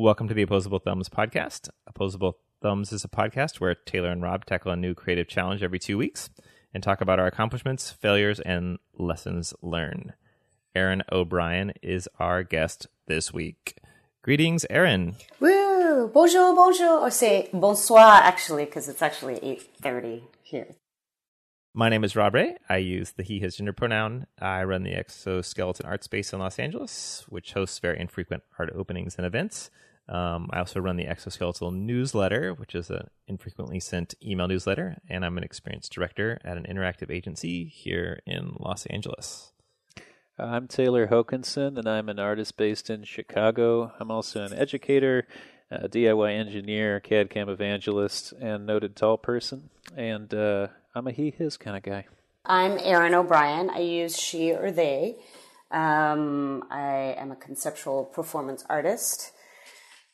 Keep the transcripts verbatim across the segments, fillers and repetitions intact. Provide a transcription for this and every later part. Welcome to the Opposable Thumbs podcast. Opposable Thumbs is a podcast where Taylor and Rob tackle a new creative challenge every two weeks and talk about our accomplishments, failures, and lessons learned. Erin O'Brien is our guest this week. Greetings, Erin. Woo! Bonjour, bonjour. Or say bonsoir, actually, because it's actually eight thirty here. My name is Rob Ray. I use the he, his gender pronoun. I run the Exoskeleton Art Space in Los Angeles, which hosts very infrequent art openings and events. Um, I also run the Exoskeletal newsletter, which is an infrequently sent email newsletter, and I'm an experienced director at an interactive agency here in Los Angeles. I'm Taylor Hokanson, and I'm an artist based in Chicago. I'm also an educator, a D I Y engineer, C A D C A M evangelist, and noted tall person, and uh I'm a he-his kind of guy. I'm Erin O'Brien. I use she or they. Um, I am a conceptual performance artist,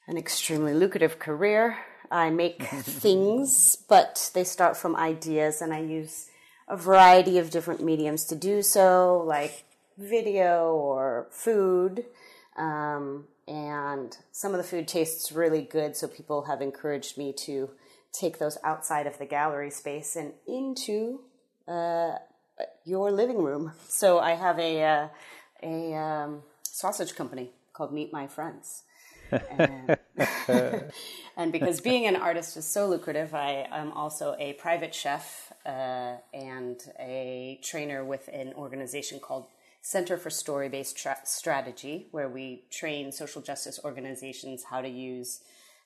an extremely lucrative career. I make things, but they start from ideas, and I use a variety of different mediums to do so, like video or food. Um, and some of the food tastes really good, so people have encouraged me to take those outside of the gallery space and into uh, your living room. So I have a uh, a um, sausage company called Meet My Friends. And, and because being an artist is so lucrative, I am also a private chef uh, and a trainer with an organization called Center for Story-Based Tra- Strategy, where we train social justice organizations how to use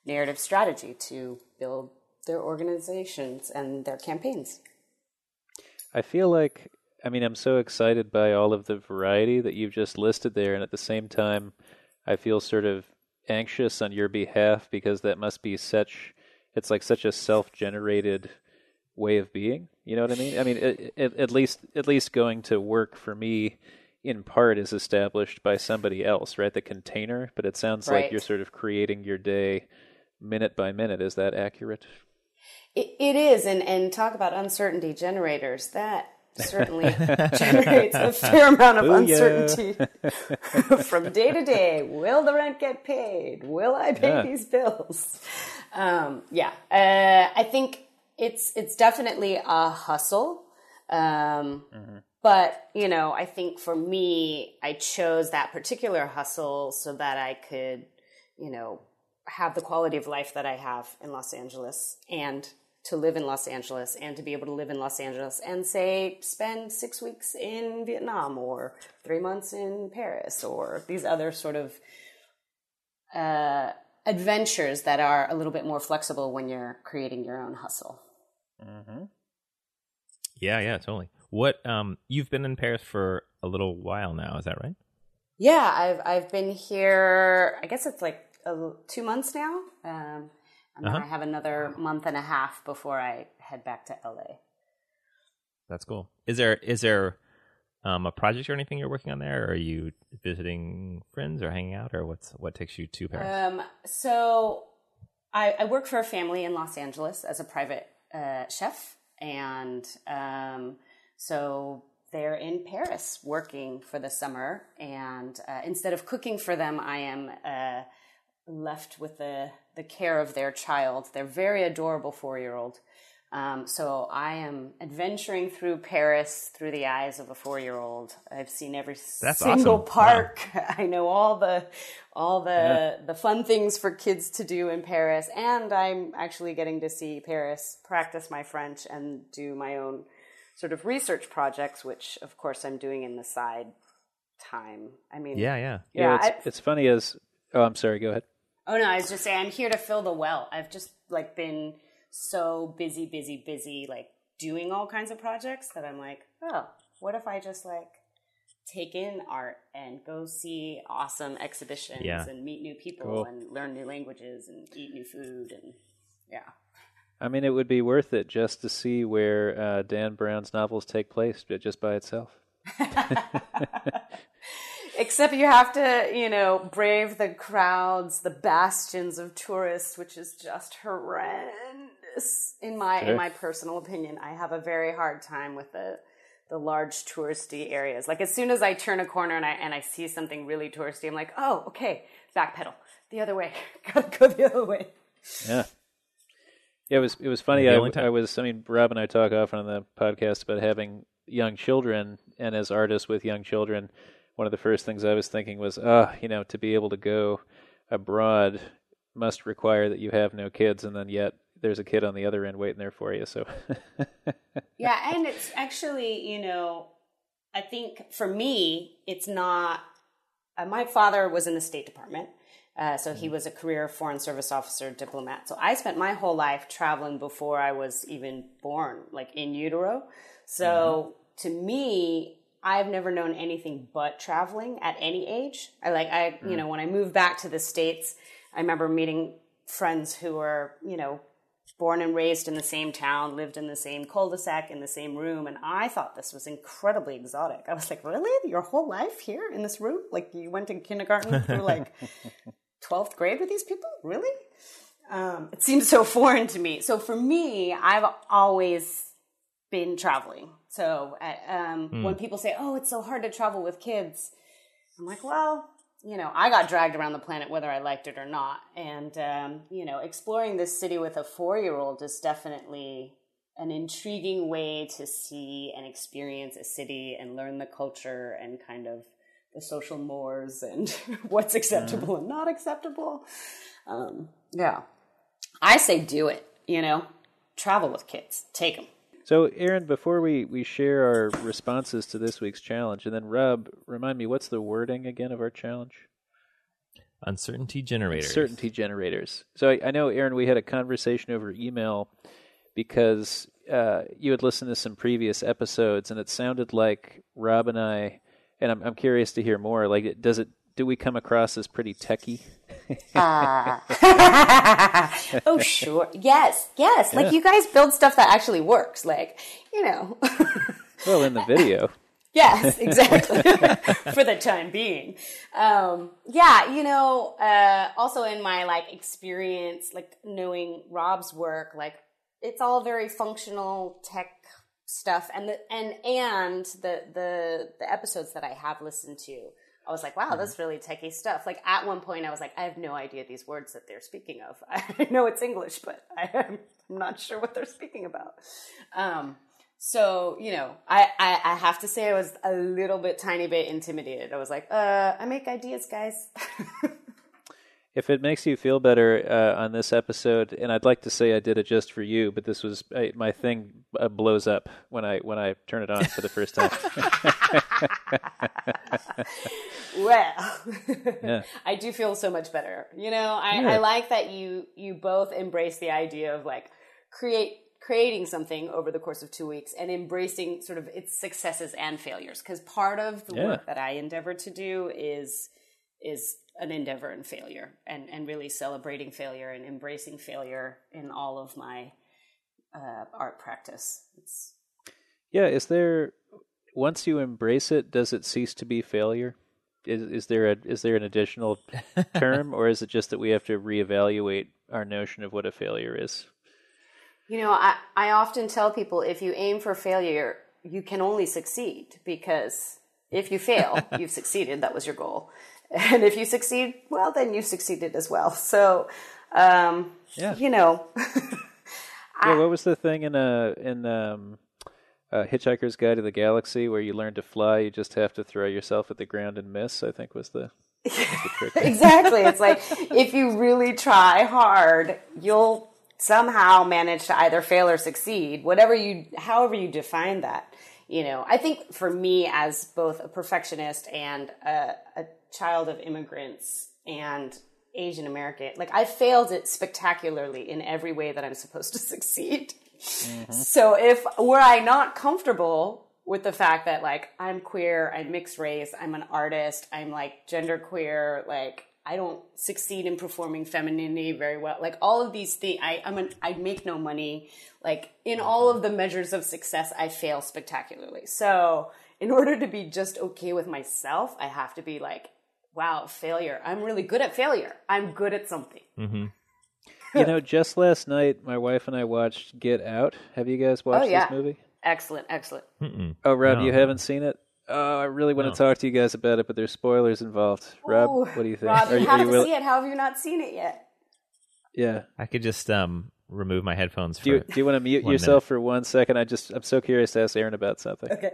narrative strategy to build their organizations and their campaigns. I feel like, I mean, I'm so excited by all of the variety that you've just listed there. And at the same time, I feel sort of anxious on your behalf because that must be such, it's like such a self-generated way of being. You know what I mean? I mean, it, it, at least, at least going to work for me in part is established by somebody else, right? The container, but it sounds right. Like you're sort of creating your day minute by minute. Is that accurate? It, it is, and, and talk about uncertainty generators. That certainly generates a fair amount of Booyah. Uncertainty from day to day. Will the rent get paid? Will I pay yeah. these bills? Um, yeah, uh, I think it's it's definitely a hustle. Um, mm-hmm. But, you know, I think for me, I chose that particular hustle so that I could, you know, have the quality of life that I have in Los Angeles and to live in Los Angeles and to be able to live in Los Angeles and say, spend six weeks in Vietnam or three months in Paris or these other sort of uh, adventures that are a little bit more flexible when you're creating your own hustle. Mm-hmm. Yeah, yeah, totally. What, um, you've been in Paris for a little while now, is that right? Yeah, I've, I've been here, I guess it's like two months now, um, and uh-huh. then I have another month and a half before I head back to L A. That's cool. Is there is there um, a project or anything you're working on there? Or are you visiting friends or hanging out, or what's what takes you to Paris? Um, so I, I work for a family in Los Angeles as a private uh, chef, and um, so they're in Paris working for the summer. And uh, instead of cooking for them, I am. Uh, left with the, the care of their child, their very adorable four-year-old. Um, so I am adventuring through Paris through the eyes of a four-year-old. I've seen every That's single awesome. Park. Wow. I know all the all the yeah. the fun things for kids to do in Paris, and I'm actually getting to see Paris, practice my French, and do my own sort of research projects, which of course I'm doing in the side time. I mean, yeah, yeah, yeah. yeah it's, I, it's funny as oh, I'm sorry. Go ahead. Oh, no, I was just saying, I'm here to fill the well. I've just, like, been so busy, busy, busy, like, doing all kinds of projects that I'm like, oh, what if I just, like, take in art and go see awesome exhibitions yeah. and meet new people cool. and learn new languages and eat new food and, yeah. I mean, it would be worth it just to see where uh, Dan Brown's novels take place just by itself. Except you have to, you know, brave the crowds, the bastions of tourists, which is just horrendous. In my sure. in my personal opinion, I have a very hard time with the the large touristy areas. Like as soon as I turn a corner and I and I see something really touristy, I'm like, oh, okay, backpedal the other way. Gotta go the other way. Yeah. Yeah, it was it was funny. I, I was I mean, Rob and I talk often on the podcast about having young children, and as artists with young children, one of the first things I was thinking was, ah, oh, you know, to be able to go abroad must require that you have no kids, and then yet there's a kid on the other end waiting there for you. So yeah, and it's actually, you know, I think for me, it's not. Uh, my father was in the State Department. Uh, so he was a career foreign service officer, diplomat. So I spent my whole life traveling before I was even born, like in utero. So mm-hmm. to me, I've never known anything but traveling at any age. I like, I, mm-hmm. you know, when I moved back to the States, I remember meeting friends who were, you know, born and raised in the same town, lived in the same cul-de-sac, in the same room. And I thought this was incredibly exotic. I was like, really? Your whole life here in this room? Like you went to kindergarten through like... twelfth grade with these people? Really? Um, it seems so foreign to me. So for me, I've always been traveling. So um, mm. when people say, oh, it's so hard to travel with kids, I'm like, well, you know, I got dragged around the planet whether I liked it or not. And, um, you know, exploring this city with a four-year-old is definitely an intriguing way to see and experience a city and learn the culture and kind of the social mores and what's acceptable mm. and not acceptable. Um, yeah. I say do it, you know, travel with kids, take them. So Erin, before we, we share our responses to this week's challenge, and then Rob, remind me, what's the wording again of our challenge? Uncertainty generators. Uncertainty generators. So I, I know, Erin, we had a conversation over email because uh, you had listened to some previous episodes and it sounded like Rob and I, and I'm I'm curious to hear more. Like, does it? Do we come across as pretty techie? uh. Oh, sure. Yes, yes. Yeah. Like, you guys build stuff that actually works. Like, you know. Well, in the video. Yes, exactly. For the time being. Um, yeah, you know, uh, also in my, like, experience, like, knowing Rob's work, like, it's all very functional tech stuff, and the and and the the the episodes that I have listened to, I was like, wow, that's really techie stuff. Like at one point, I was like, I have no idea these words that they're speaking of. I know it's English, but I am, I'm not sure what they're speaking about. Um, so you know, I, I I have to say I was a little bit tiny bit intimidated. I was like, uh, I make ideas, guys. If it makes you feel better uh, on this episode, and I'd like to say I did it just for you, but this was I, my thing uh, blows up when I when I turn it on for the first time. Well, yeah. I do feel so much better. You know, I, yeah. I like that you you both embrace the idea of like create creating something over the course of two weeks and embracing sort of its successes and failures, because part of the yeah. work that I endeavor to do is is. an endeavor in failure and, and really celebrating failure and embracing failure in all of my uh, art practice. It's... Yeah. Is there, once you embrace it, does it cease to be failure? Is, is there a, is there an additional term, or is it just that we have to reevaluate our notion of what a failure is? You know, I, I often tell people if you aim for failure, you can only succeed, because if you fail, you've succeeded. That was your goal. And if you succeed, well, then you succeeded as well. So, um, yeah. you know. I, yeah, what was the thing in a, in um, a Hitchhiker's Guide to the Galaxy where you learn to fly, you just have to throw yourself at the ground and miss, I think was the, was the trick. Exactly. It's like, if you really try hard, you'll somehow manage to either fail or succeed, whatever you, however you define that. You know, I think for me as both a perfectionist and a, a child of immigrants and Asian American, like I failed it spectacularly in every way that I'm supposed to succeed. Mm-hmm. So if were I not comfortable with the fact that like I'm queer, I'm mixed race, I'm an artist, I'm like genderqueer, like I don't succeed in performing femininity very well. Like all of these things, I I'm an, I make no money. Like in all of the measures of success, I fail spectacularly. So in order to be just okay with myself, I have to be like, wow, failure. I'm really good at failure. I'm good at something. Mm-hmm. You know, just last night, my wife and I watched Get Out. Have you guys watched oh, yeah. this movie? Excellent, excellent. Mm-mm. Oh, Rob, no. You haven't seen it? Oh, I really want no. to talk to you guys about it, but there's spoilers involved. Ooh, Rob, what do you think? Rob, you, you have to will- see it. How have you not seen it yet? Yeah. I could just um, remove my headphones for do you, do you want to mute yourself minute. for one second? I just, I'm so curious to ask Erin about something. Okay.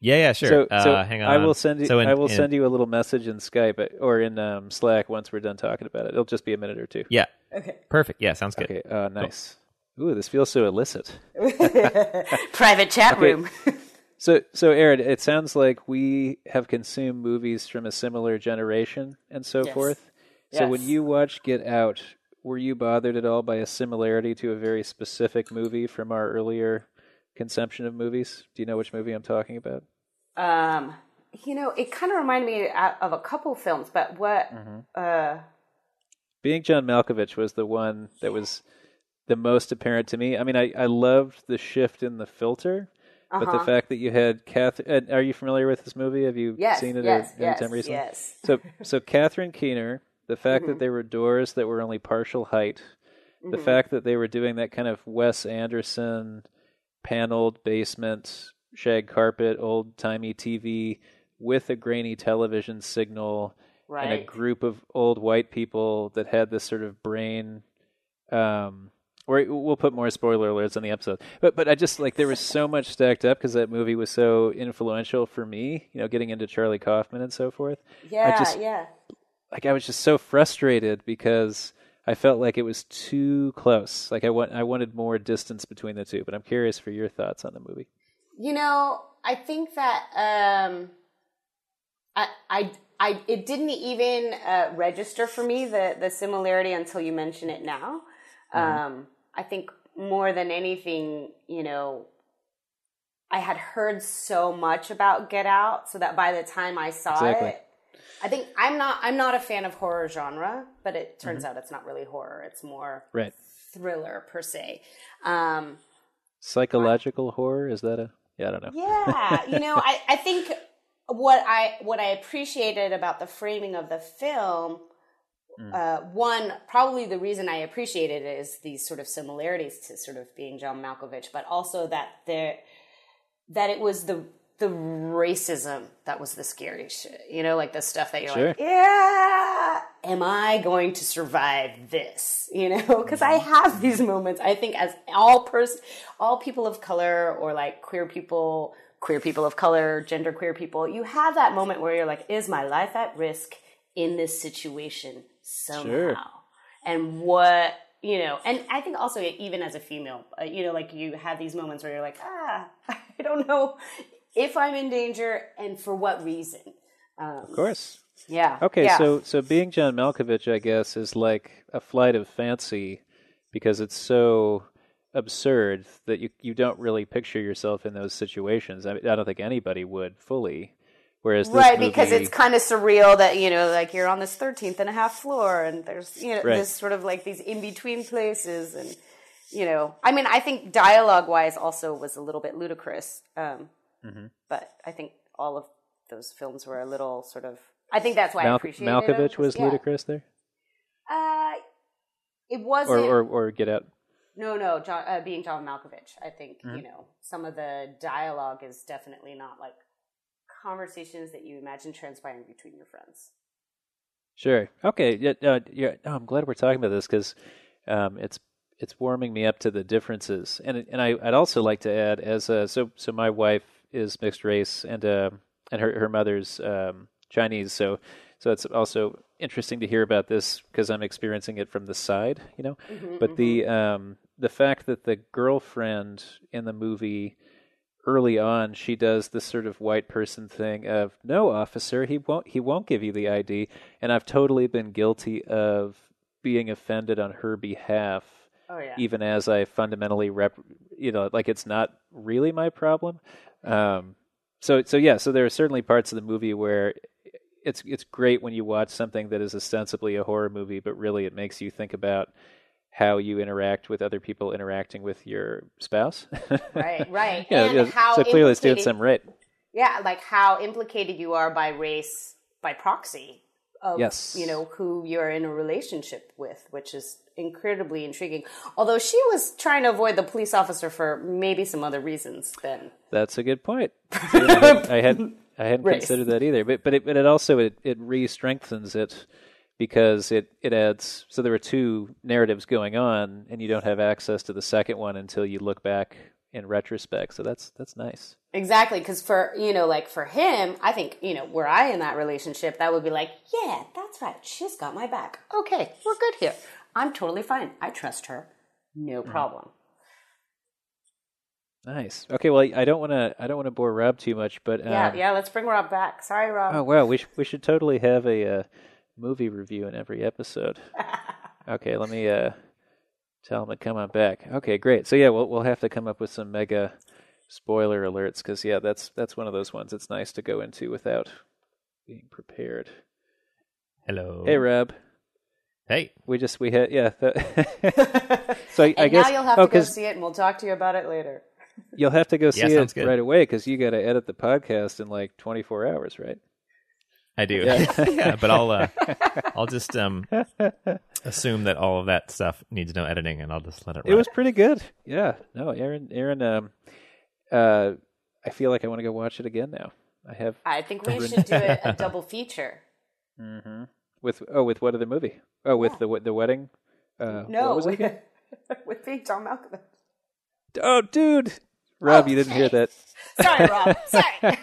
Yeah, yeah, sure. So, uh, so hang on. I will send you. So in, I will in, send you a little message in Skype or in um, Slack once we're done talking about it. It'll just be a minute or two. Yeah. Okay. Perfect. Yeah, sounds good. Okay. Uh, nice. Cool. Ooh, this feels so illicit. Private chat okay. room. so, so Erin, it sounds like we have consumed movies from a similar generation and so yes. forth. So yes. when you watched Get Out, were you bothered at all by a similarity to a very specific movie from our earlier consumption of movies? Do you know which movie I'm talking about? Um, you know, it kind of reminded me of a couple films, but what? Mm-hmm. Uh... Being John Malkovich was the one that was the most apparent to me. I mean, I, I loved the shift in the filter, uh-huh. but the fact that you had Catherine... Are you familiar with this movie? Have you yes, seen it yes, any yes, time recently? Yes, yes, so, so Catherine Keener, the fact mm-hmm. that there were doors that were only partial height, mm-hmm. the fact that they were doing that kind of Wes Anderson paneled basement... shag carpet, old-timey T V with a grainy television signal right. and a group of old white people that had this sort of brain... Um, or we'll put more spoiler alerts on the episode. But but I just, like, there was so much stacked up because that movie was so influential for me, you know, getting into Charlie Kaufman and so forth. Yeah, I just, yeah. Like, I was just so frustrated because I felt like it was too close. Like, I want, I wanted more distance between the two. But I'm curious for your thoughts on the movie. You know, I think that um, I, I, I, it didn't even uh, register for me the, the similarity until you mention it now. Mm-hmm. Um, I think more than anything, you know, I had heard so much about Get Out, so that by the time I saw exactly. it, I think I'm not I'm not a fan of horror genre, but it turns mm-hmm. out it's not really horror; it's more right. thriller per se. Um, Psychological I, horror is that a? Yeah, I don't know. Yeah, you know, I, I think what I what I appreciated about the framing of the film, mm. uh, one, probably the reason I appreciated it is these sort of similarities to sort of Being John Malkovich, but also that there that it was the the racism that was the scary shit, you know, like the stuff that you're sure. like, yeah, am I going to survive this? You know, because I have these moments. I think as all pers- all people of color or like queer people, queer people of color, genderqueer people, you have that moment where you're like, is my life at risk in this situation somehow? Sure. And what, you know, and I think also even as a female, you know, like you have these moments where you're like, ah, I don't know if I'm in danger and for what reason. Um, of course. Yeah. Okay, yeah. so so Being John Malkovich, I guess, is like a flight of fancy because it's so absurd that you, you don't really picture yourself in those situations. I mean, I don't think anybody would fully. Whereas this right, movie, because it's kind of surreal that, you know, like you're on this thirteenth and a half floor and there's, you know, right. this sort of like these in-between places and, you know. I mean, I think dialogue-wise also was a little bit ludicrous. Um, mm-hmm. But I think all of those films were a little sort of... I think that's why Mal- I appreciate it. Malkovich was yeah. ludicrous there? Uh, it wasn't... Or, or, or Get Out? No, no, John, uh, Being John Malkovich. I think, mm-hmm. you know, some of the dialogue is definitely not like conversations that you imagine transpiring between your friends. Sure. Okay. Yeah, uh, yeah. Oh, I'm glad we're talking about this because um, it's it's warming me up to the differences. And and I, I'd also like to add, as uh, so so my wife is mixed race and, uh, and her, her mother's... Um, Chinese, so so it's also interesting to hear about this because I'm experiencing it from the side, you know. Mm-hmm, but mm-hmm. the um, the fact that the girlfriend in the movie early on, she does this sort of white person thing of, no, officer, he won't he won't give you the I D, and I've totally been guilty of being offended on her behalf. Oh, yeah. Even as I fundamentally rep, you know, like it's not really my problem. Um, so so yeah, so there are certainly parts of the movie where It's it's great when you watch something that is ostensibly a horror movie, but really it makes you think about how you interact with other people interacting with your spouse. Right, right. yeah, and yeah, how so clearly it's doing something right. Yeah, like how implicated you are by race, by proxy, of, yes. you know, who you're in a relationship with, which is incredibly intriguing. Although she was trying to avoid the police officer for maybe some other reasons then. That's a good point. Yeah, I, I hadn't, I hadn't considered that either. But but it, but it also, it, it re-strengthens it because it, it adds, so there are two narratives going on and you don't have access to the second one until you look back in retrospect. So that's that's nice. Exactly, because for, you know, like for him, I think, you know, were I in that relationship, that would be like, yeah, that's right. She's got my back. Okay, we're good here. I'm totally fine. I trust her. No problem. Nice. Okay, well, I don't want to I don't want to bore Rob too much, but um, Yeah, yeah, let's bring Rob back. Sorry, Rob. Oh, wow. We sh- we should totally have a uh, movie review in every episode. Okay, let me uh tell him to come on back. Okay, great. So yeah, we'll we'll have to come up with some mega spoiler alerts because yeah, that's that's one of those ones. It's nice to go into without being prepared. Hello. Hey, Rob. Hey. We just we had yeah. The so I, and I guess now you'll have oh, to go see it, and we'll talk to you about it later. You'll have to go see yeah, it good. right away because you got to edit the podcast in like twenty-four hours, right? I do. Yeah, yeah but I'll uh, I'll just um. assume that all of that stuff needs no editing, and I'll just let it run. It was pretty good. Yeah. No, Erin, Erin, um, uh, I feel like I want to go watch it again now. I have. I think we should do a, a double feature. Mm-hmm. With, oh, with what other movie? Oh, with yeah. the the wedding? Uh, no. What was it again? With Being John Malkovich. Oh, dude. Rob, oh, you didn't hear that. Sorry, Rob. Sorry.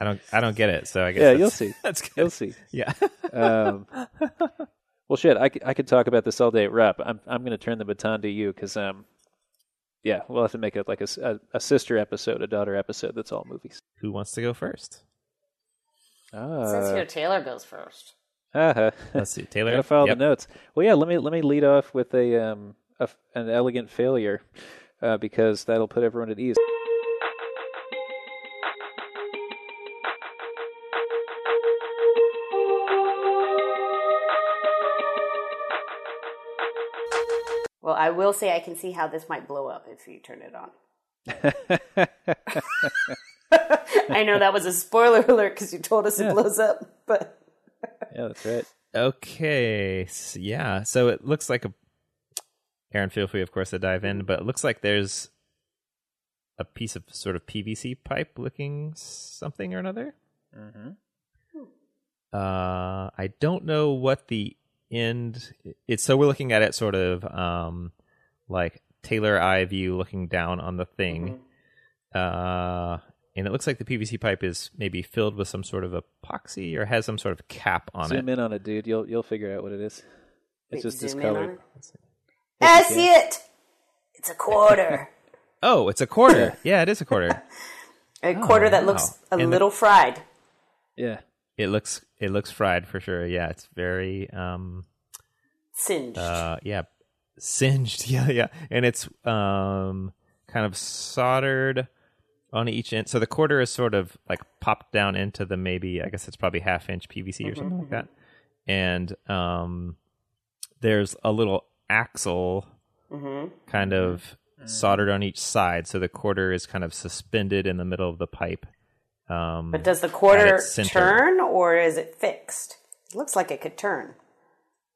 I don't. I don't get it. So I guess. Yeah, that's, you'll see. That's good. You'll see. Yeah. um, well, shit. I, I could talk about this all day, Rob. I'm I'm going to turn the baton to you because um, yeah, we'll have to make it like a, a a sister episode, a daughter episode. That's all movies. Who wants to go first? Uh, Since here, Taylor goes first. Uh-huh. Let's see, Taylor. Gotta follow yep. the notes. Well, yeah. Let me let me lead off with a um a, an elegant failure, uh, because that'll put everyone at ease. Well, I will say I can see how this might blow up if you turn it on. I know that was a spoiler alert because you told us yeah. it blows up, but yeah, that's right. Okay, so, yeah. So it looks like a. Erin, feel free, of course, to dive in, but it looks like there's a piece of sort of P V C pipe looking something or another. Mm-hmm. Uh, I don't know what the. And it's so we're looking at it sort of um, like Taylor eye view looking down on the thing. Mm-hmm. Uh, and it looks like the P V C pipe is maybe filled with some sort of epoxy or has some sort of cap on zoom it. Zoom in on it, dude. You'll you'll figure out what it is. It's Wait, just discolored. It? I see it. It's a quarter. Oh, it's a quarter. Yeah, it is a quarter. a oh, quarter that wow. looks a and little the... fried. Yeah. It looks it looks fried for sure. Yeah, it's very um, singed. Uh, yeah, singed. Yeah, yeah, and it's um, kind of soldered on each end. So the quarter is sort of like popped down into the maybe I guess it's probably half inch P V C mm-hmm. or something like that. And um, there's a little axle mm-hmm. kind of mm-hmm. soldered on each side. So the quarter is kind of suspended in the middle of the pipe. Um, but does the quarter turn or is it fixed? It looks like it could turn.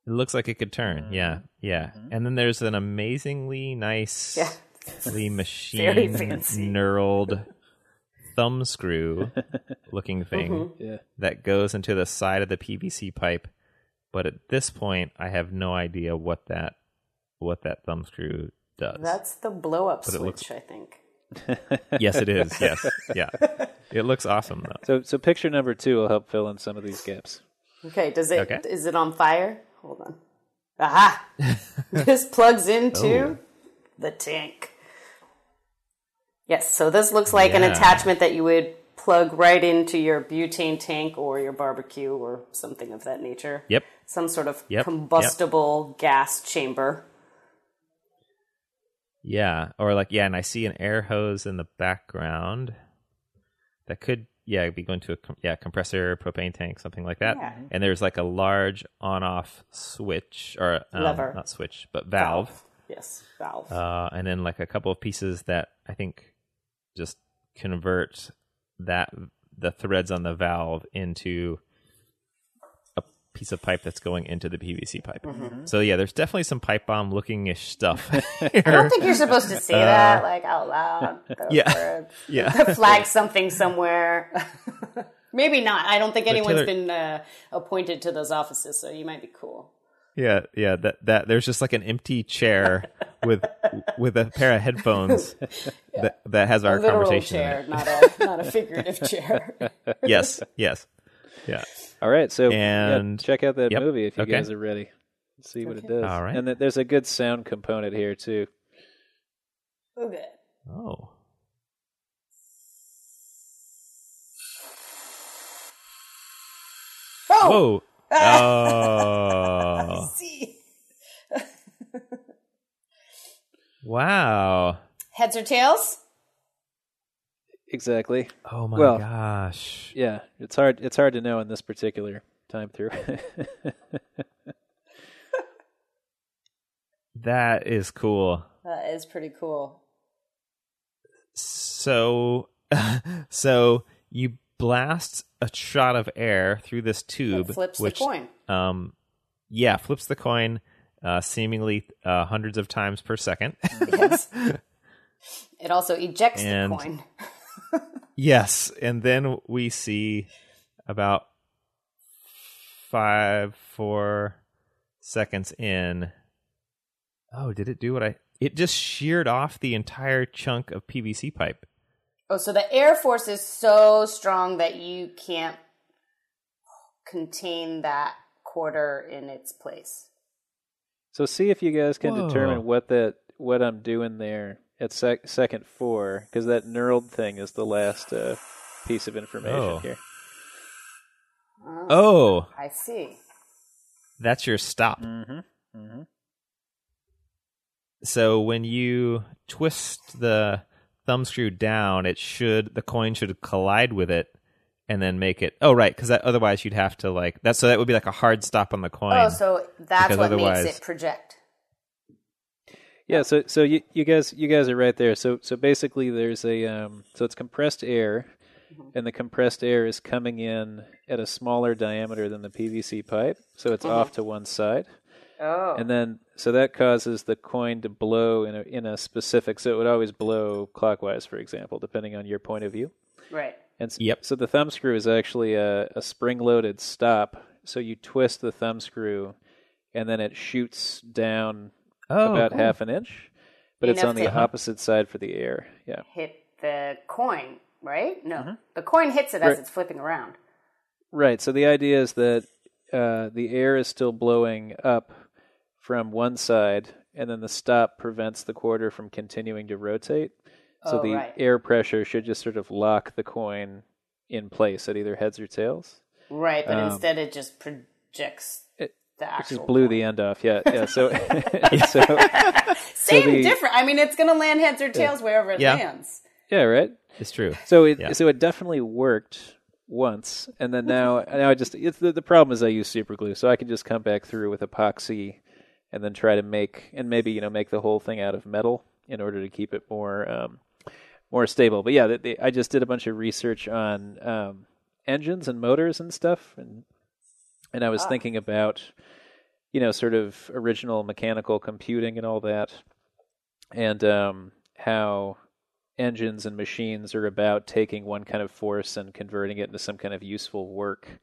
It looks like it could turn, mm-hmm. yeah. Yeah. Mm-hmm. And then there's an amazingly nice yeah. machine knurled thumb screw looking thing mm-hmm. yeah. that goes into the side of the P V C pipe. But at this point I have no idea what that what that thumb screw does. That's the blow up switch, looks- I think. Yes, it is. Yes. Yeah. It looks awesome though. So so picture number two will help fill in some of these gaps. Okay, does it okay. is it on fire? Hold on. Aha. This plugs into oh. the tank. Yes, so this looks like yeah. an attachment that you would plug right into your butane tank or your barbecue or something of that nature. Yep. Some sort of yep. combustible yep. gas chamber. Yeah, or like, yeah, and I see an air hose in the background that could, yeah, be going to a yeah compressor, propane tank, something like that. Yeah. And there's like a large on-off switch, or um, lever, not switch, but valve. valve. Yes, valve. Uh, and then like a couple of pieces that I think just convert that the threads on the valve into a piece of pipe that's going into the P V C pipe. Mm-hmm. So yeah, there's definitely some pipe bomb looking-ish stuff. I don't think you're supposed to say uh, that like out loud. Yeah, yeah. Flag something somewhere. Maybe not. I don't think but anyone's Taylor, been uh, appointed to those offices, so you might be cool. Yeah, yeah. That that there's just like an empty chair with with a pair of headphones yeah. that that has our a conversation. Chair, in it. Not a not a figurative chair. Yes, yes, yeah. All right, so and, yeah, check out that yep, movie if you okay. guys are ready. Let's see what okay. it does. All right, and th- there's a good sound component here too. Okay. Oh. Whoa! Oh! See. Wow! Heads or tails? Exactly. Oh my well, gosh! Yeah, it's hard. It's hard to know in this particular time through. That is cool. That is pretty cool. So, so you blast a shot of air through this tube, it flips which, the coin. Um, yeah, flips the coin, uh, seemingly uh, hundreds of times per second. Yes. It also ejects and, the coin. Yes, and then we see about five, four seconds in. Oh, did it do what I? It just sheared off the entire chunk of P V C pipe. Oh, so the air force is so strong that you can't contain that quarter in its place. So see if you guys can Whoa. determine what that what I'm doing there at sec- second four, because that knurled thing is the last uh, piece of information oh. here. Oh, oh, I see. That's your stop. Mm-hmm. Mm-hmm. So when you twist the thumb screw down, it should the coin should collide with it and then make it oh right because otherwise you'd have to like that so that would be like a hard stop on the coin. Oh, so that's what otherwise... makes it project. Yeah, so so you, you guys you guys are right there. So so basically there's a um so it's compressed air, mm-hmm. and the compressed air is coming in at a smaller diameter than the P V C pipe, so it's mm-hmm. off to one side. Oh. And then, so that causes the coin to blow in a, in a specific, so it would always blow clockwise, for example, depending on your point of view. Right. And so, yep. so the thumb screw is actually a, a spring-loaded stop, so you twist the thumb screw, and then it shoots down oh, about cool. half an inch, but you it's on the it, opposite side for the air. Yeah. Hit the coin, right? No, mm-hmm. the coin hits it right. as it's flipping around. Right, so the idea is that uh, the air is still blowing up from one side, and then the stop prevents the quarter from continuing to rotate. So oh, the right. air pressure should just sort of lock the coin in place at either heads or tails. Right, but um, instead it just projects it, the actual. It just blew coin. the end off, yeah. yeah. So, so Same, so the, different. I mean, it's going to land heads or tails uh, wherever it yeah. lands. Yeah, right? It's true. So it, yeah. so it definitely worked once, and then now, now I just, it's, the, the problem is I use super glue, so I can just come back through with epoxy and then try to make, and maybe, you know, make the whole thing out of metal in order to keep it more um, more stable. But yeah, they, they, I just did a bunch of research on um, engines and motors and stuff, and and I was ah. thinking about, you know, sort of original mechanical computing and all that, and um, how engines and machines are about taking one kind of force and converting it into some kind of useful work.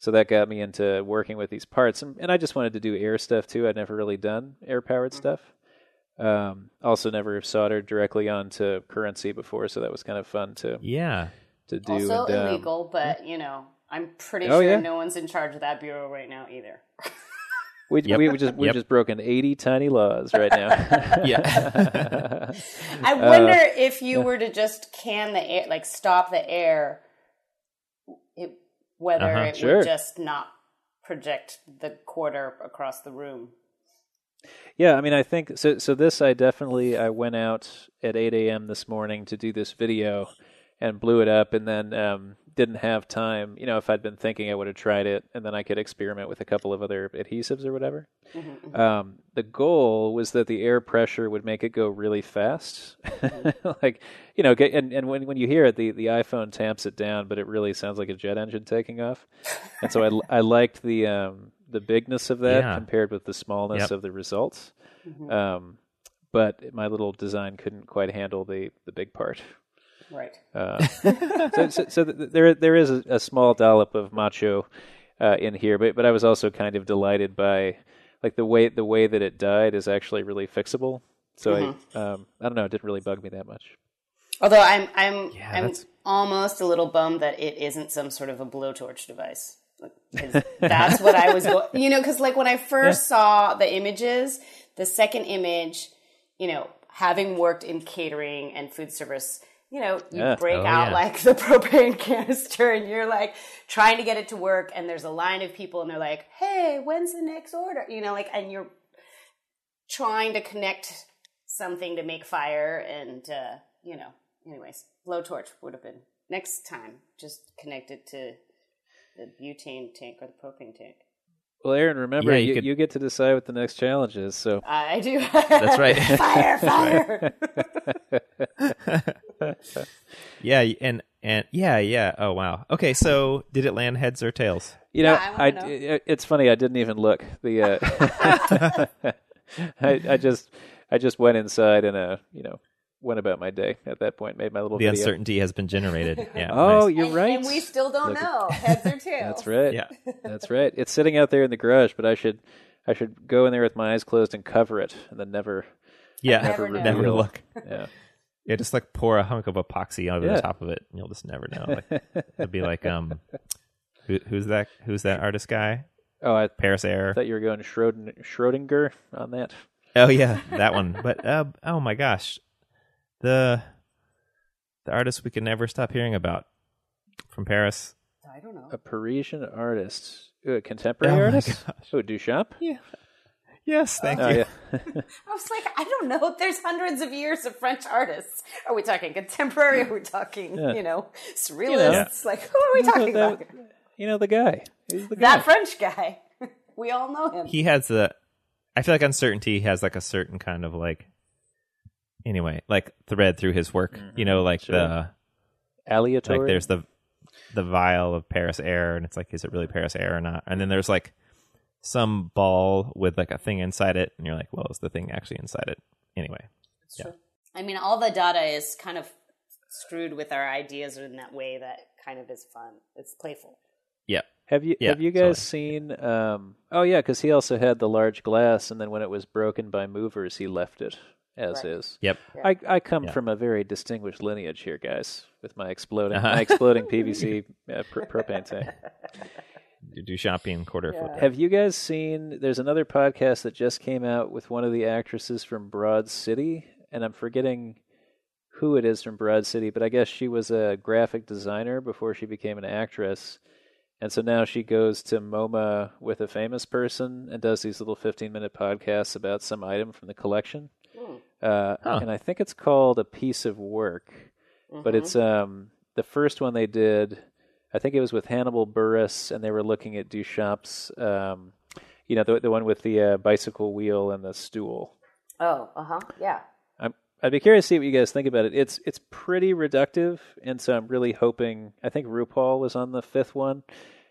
So that got me into working with these parts. And, and I just wanted to do air stuff, too. I'd never really done air-powered mm-hmm. stuff. Um, also never soldered directly onto currency before, so that was kind of fun to, yeah. to do. Also and, illegal, um, but, you know, I'm pretty oh, sure yeah. no one's in charge of that bureau right now either. We, yep. we, we just we yep. just broken eighty tiny laws right now. yeah. I wonder uh, if you were to just can the air, like stop the air, it whether uh-huh, it sure. would just not project the quarter across the room. Yeah, I mean, I think, so So this, I definitely, I went out at eight a.m. this morning to do this video and blew it up, and then um, didn't have time. You know, if I'd been thinking, I would have tried it, and then I could experiment with a couple of other adhesives or whatever. Mm-hmm. Um, the goal was that the air pressure would make it go really fast. Mm-hmm. Like, you know, and, and when, when you hear it, the, the iPhone tamps it down, but it really sounds like a jet engine taking off. And so I, I liked the um, the bigness of that yeah. compared with the smallness yep. of the results. Mm-hmm. Um, but my little design couldn't quite handle the, the big part. Right. Uh, so so, so th- there there is a, a small dollop of macho uh, in here, but but I was also kind of delighted by, like, the way the way that it died is actually really fixable. So mm-hmm. I um, I don't know, it didn't really bug me that much. Although I'm I'm yeah, I'm that's... almost a little bummed that it isn't some sort of a blowtorch device. That's what I was go- you know, because like when I first yeah. saw the images, the second image, you know, having worked in catering and food service. You know, you yeah. break oh, out yeah. like the propane canister and you're like trying to get it to work and there's a line of people and they're like, hey, when's the next order? You know, like, and you're trying to connect something to make fire and, uh, you know, anyways, blowtorch would have been next time. Just connect it to the butane tank or the propane tank. Well, Erin, remember, yeah, you, you, could... you get to decide what the next challenge is. So I do. That's right. Fire, fire. yeah, and and yeah, yeah. Oh, wow. Okay, so did it land heads or tails? You know, yeah, I, I know. It, it's funny. I didn't even look. The uh, I, I just I just went inside and uh, you know. went about my day at that point, made my little the video. Uncertainty has been generated. Yeah. Oh, nice. You're right. And, and we still don't Look know. At... Heads or tails. That's right. Yeah. That's right. It's sitting out there in the garage, but I should I should go in there with my eyes closed and cover it and then never Yeah. Never, never, never look. Yeah. Yeah, just like pour a hunk of epoxy over yeah. the top of it and you'll just never know. Like, it'll be like um who, who's that who's that artist guy? Oh, I Paris Air. I thought you were going Schrodin, Schrodinger on that. Oh yeah, that one. But uh, oh my gosh. The the artist we can never stop hearing about from Paris. I don't know. A Parisian artist. Ooh, a contemporary oh artist? Oh, Duchamp? Yeah. Yes, thank oh, you. Oh, yeah. I was like, I don't know. There's hundreds of years of French artists. Are we talking contemporary? Are we talking, yeah. you know, surrealists? You know, yeah. Like, who are we talking that, about? You know, the guy. He's the guy. That French guy. We all know him. He has a... I feel like uncertainty has like a certain kind of like... Anyway, like thread through his work, mm-hmm. you know, like sure. the aleatory. Like there's the the vial of Paris Air, and it's like, is it really Paris Air or not? And then there's like some ball with like a thing inside it, and you're like, well, is the thing actually inside it? Anyway, that's yeah. true. I mean, all the data is kind of screwed with our ideas in that way. That kind of is fun. It's playful. Yeah. Have you yeah, have you guys totally. seen? Um, oh yeah, because he also had the large glass, and then when it was broken by movers, he left it. As right. is. Yep. I, I come yeah. from a very distinguished lineage here, guys, with my exploding uh-huh. my exploding P V C uh, pr- propane tank. You do shopping quarter yeah. foot. Have you guys seen, there's another podcast that just came out with one of the actresses from Broad City, and I'm forgetting who it is from Broad City, but I guess she was a graphic designer before she became an actress. And so now she goes to MoMA with a famous person and does these little fifteen-minute podcasts about some item from the collection. Uh, huh. And I think it's called A Piece of Work, mm-hmm. but it's um, the first one they did, I think it was with Hannibal Buress, and they were looking at Duchamp's, um, you know, the, the one with the uh, bicycle wheel and the stool. Oh, uh-huh, yeah. I'm, I'd be curious to see what you guys think about it. It's it's pretty reductive, and so I'm really hoping, I think RuPaul was on the fifth one,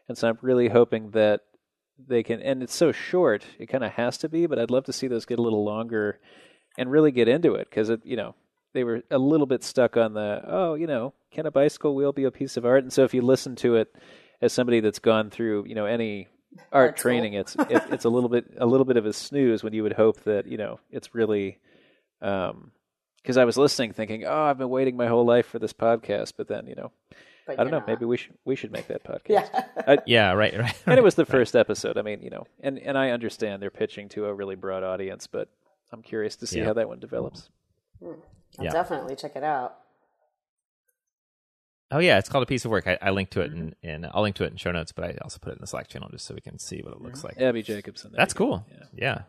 and so I'm really hoping that they can, and it's so short, it kind of has to be, but I'd love to see those get a little longer and really get into it, because, you know, they were a little bit stuck on the, oh, you know, can a bicycle wheel be a piece of art? And so if you listen to it as somebody that's gone through, you know, any art that's training, cool. it's it, it's a little bit a little bit of a snooze when you would hope that, you know, it's really, um, because I was listening thinking, oh, I've been waiting my whole life for this podcast, but then, you know, but I don't know, not. maybe we should we should make that podcast. yeah. I, yeah, right, right. And it was the first right. episode. I mean, you know, and, and I understand they're pitching to a really broad audience, but I'm curious to see yeah. how that one develops. I'll yeah. definitely check it out. Oh, yeah. It's called A Piece of Work. I, I linked to it, and mm-hmm. I'll link to it in show notes, but I also put it in the Slack channel just so we can see what it looks mm-hmm. like. Abby Jacobson. That's cool. Go. Yeah.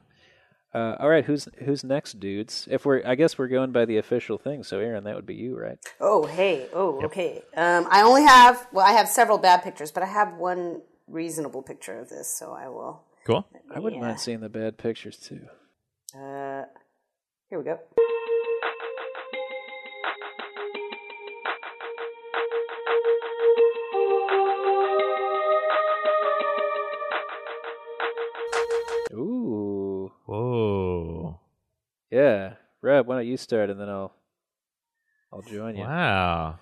yeah. Uh, all right, who's who's next, dudes? If we're, I guess we're going by the official thing. So, Erin, that would be you, right? Oh, hey, oh, yep. Okay. Um, I only have, well, I have several bad pictures, but I have one reasonable picture of this, so I will. Cool. I wouldn't yeah. mind seeing the bad pictures too. Uh, here we go. Yeah, Rob, why don't you start and then I'll I'll join you. Wow.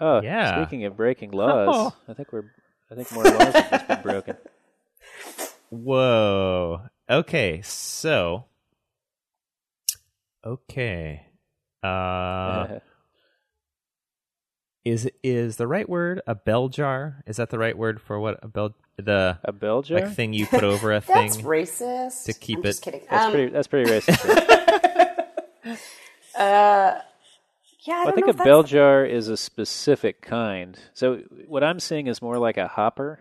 Oh, yeah. Speaking of breaking laws, oh. I think we're I think more laws have just been broken. Whoa. Okay, so okay. Uh is is the right word a bell jar? Is that the right word for what a bell The a bell jar? Like thing you put over a thing. That's racist. To keep I'm it. Just kidding. That's um, pretty. That's pretty racist. uh, yeah, I, well, don't I think know a that's... bell jar is a specific kind. So what I'm seeing is more like a hopper.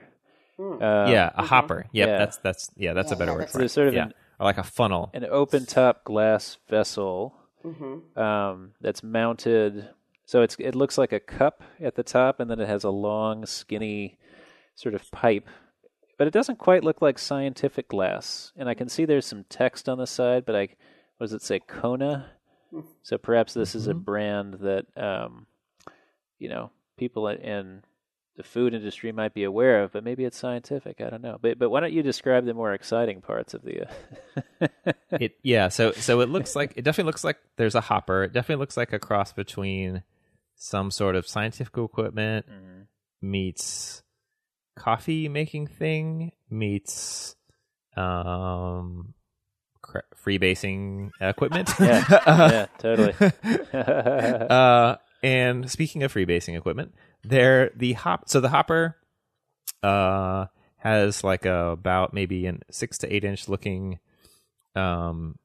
Mm. Um, yeah, a mm-hmm. hopper. Yep, yeah, that's that's yeah, that's yeah, a better yeah, word for it. Sort of yeah. an, or like a funnel, an open top glass vessel mm-hmm. um, that's mounted. So it's it looks like a cup at the top, and then it has a long, skinny sort of pipe. But it doesn't quite look like scientific glass. And I can see there's some text on the side, but I, what does it say? Kona? So perhaps this mm-hmm. is a brand that, um, you know, people in the food industry might be aware of, but maybe it's scientific. I don't know. But but why don't you describe the more exciting parts of the... Uh... it, yeah, so so it looks like, it definitely looks like there's a hopper. It definitely looks like a cross between some sort of scientific equipment mm-hmm. meets... coffee making thing meets um cra- freebasing equipment. yeah, yeah, totally. uh, and speaking of freebasing equipment, there the hop. So the hopper uh has like a, about maybe an six to eight inch looking um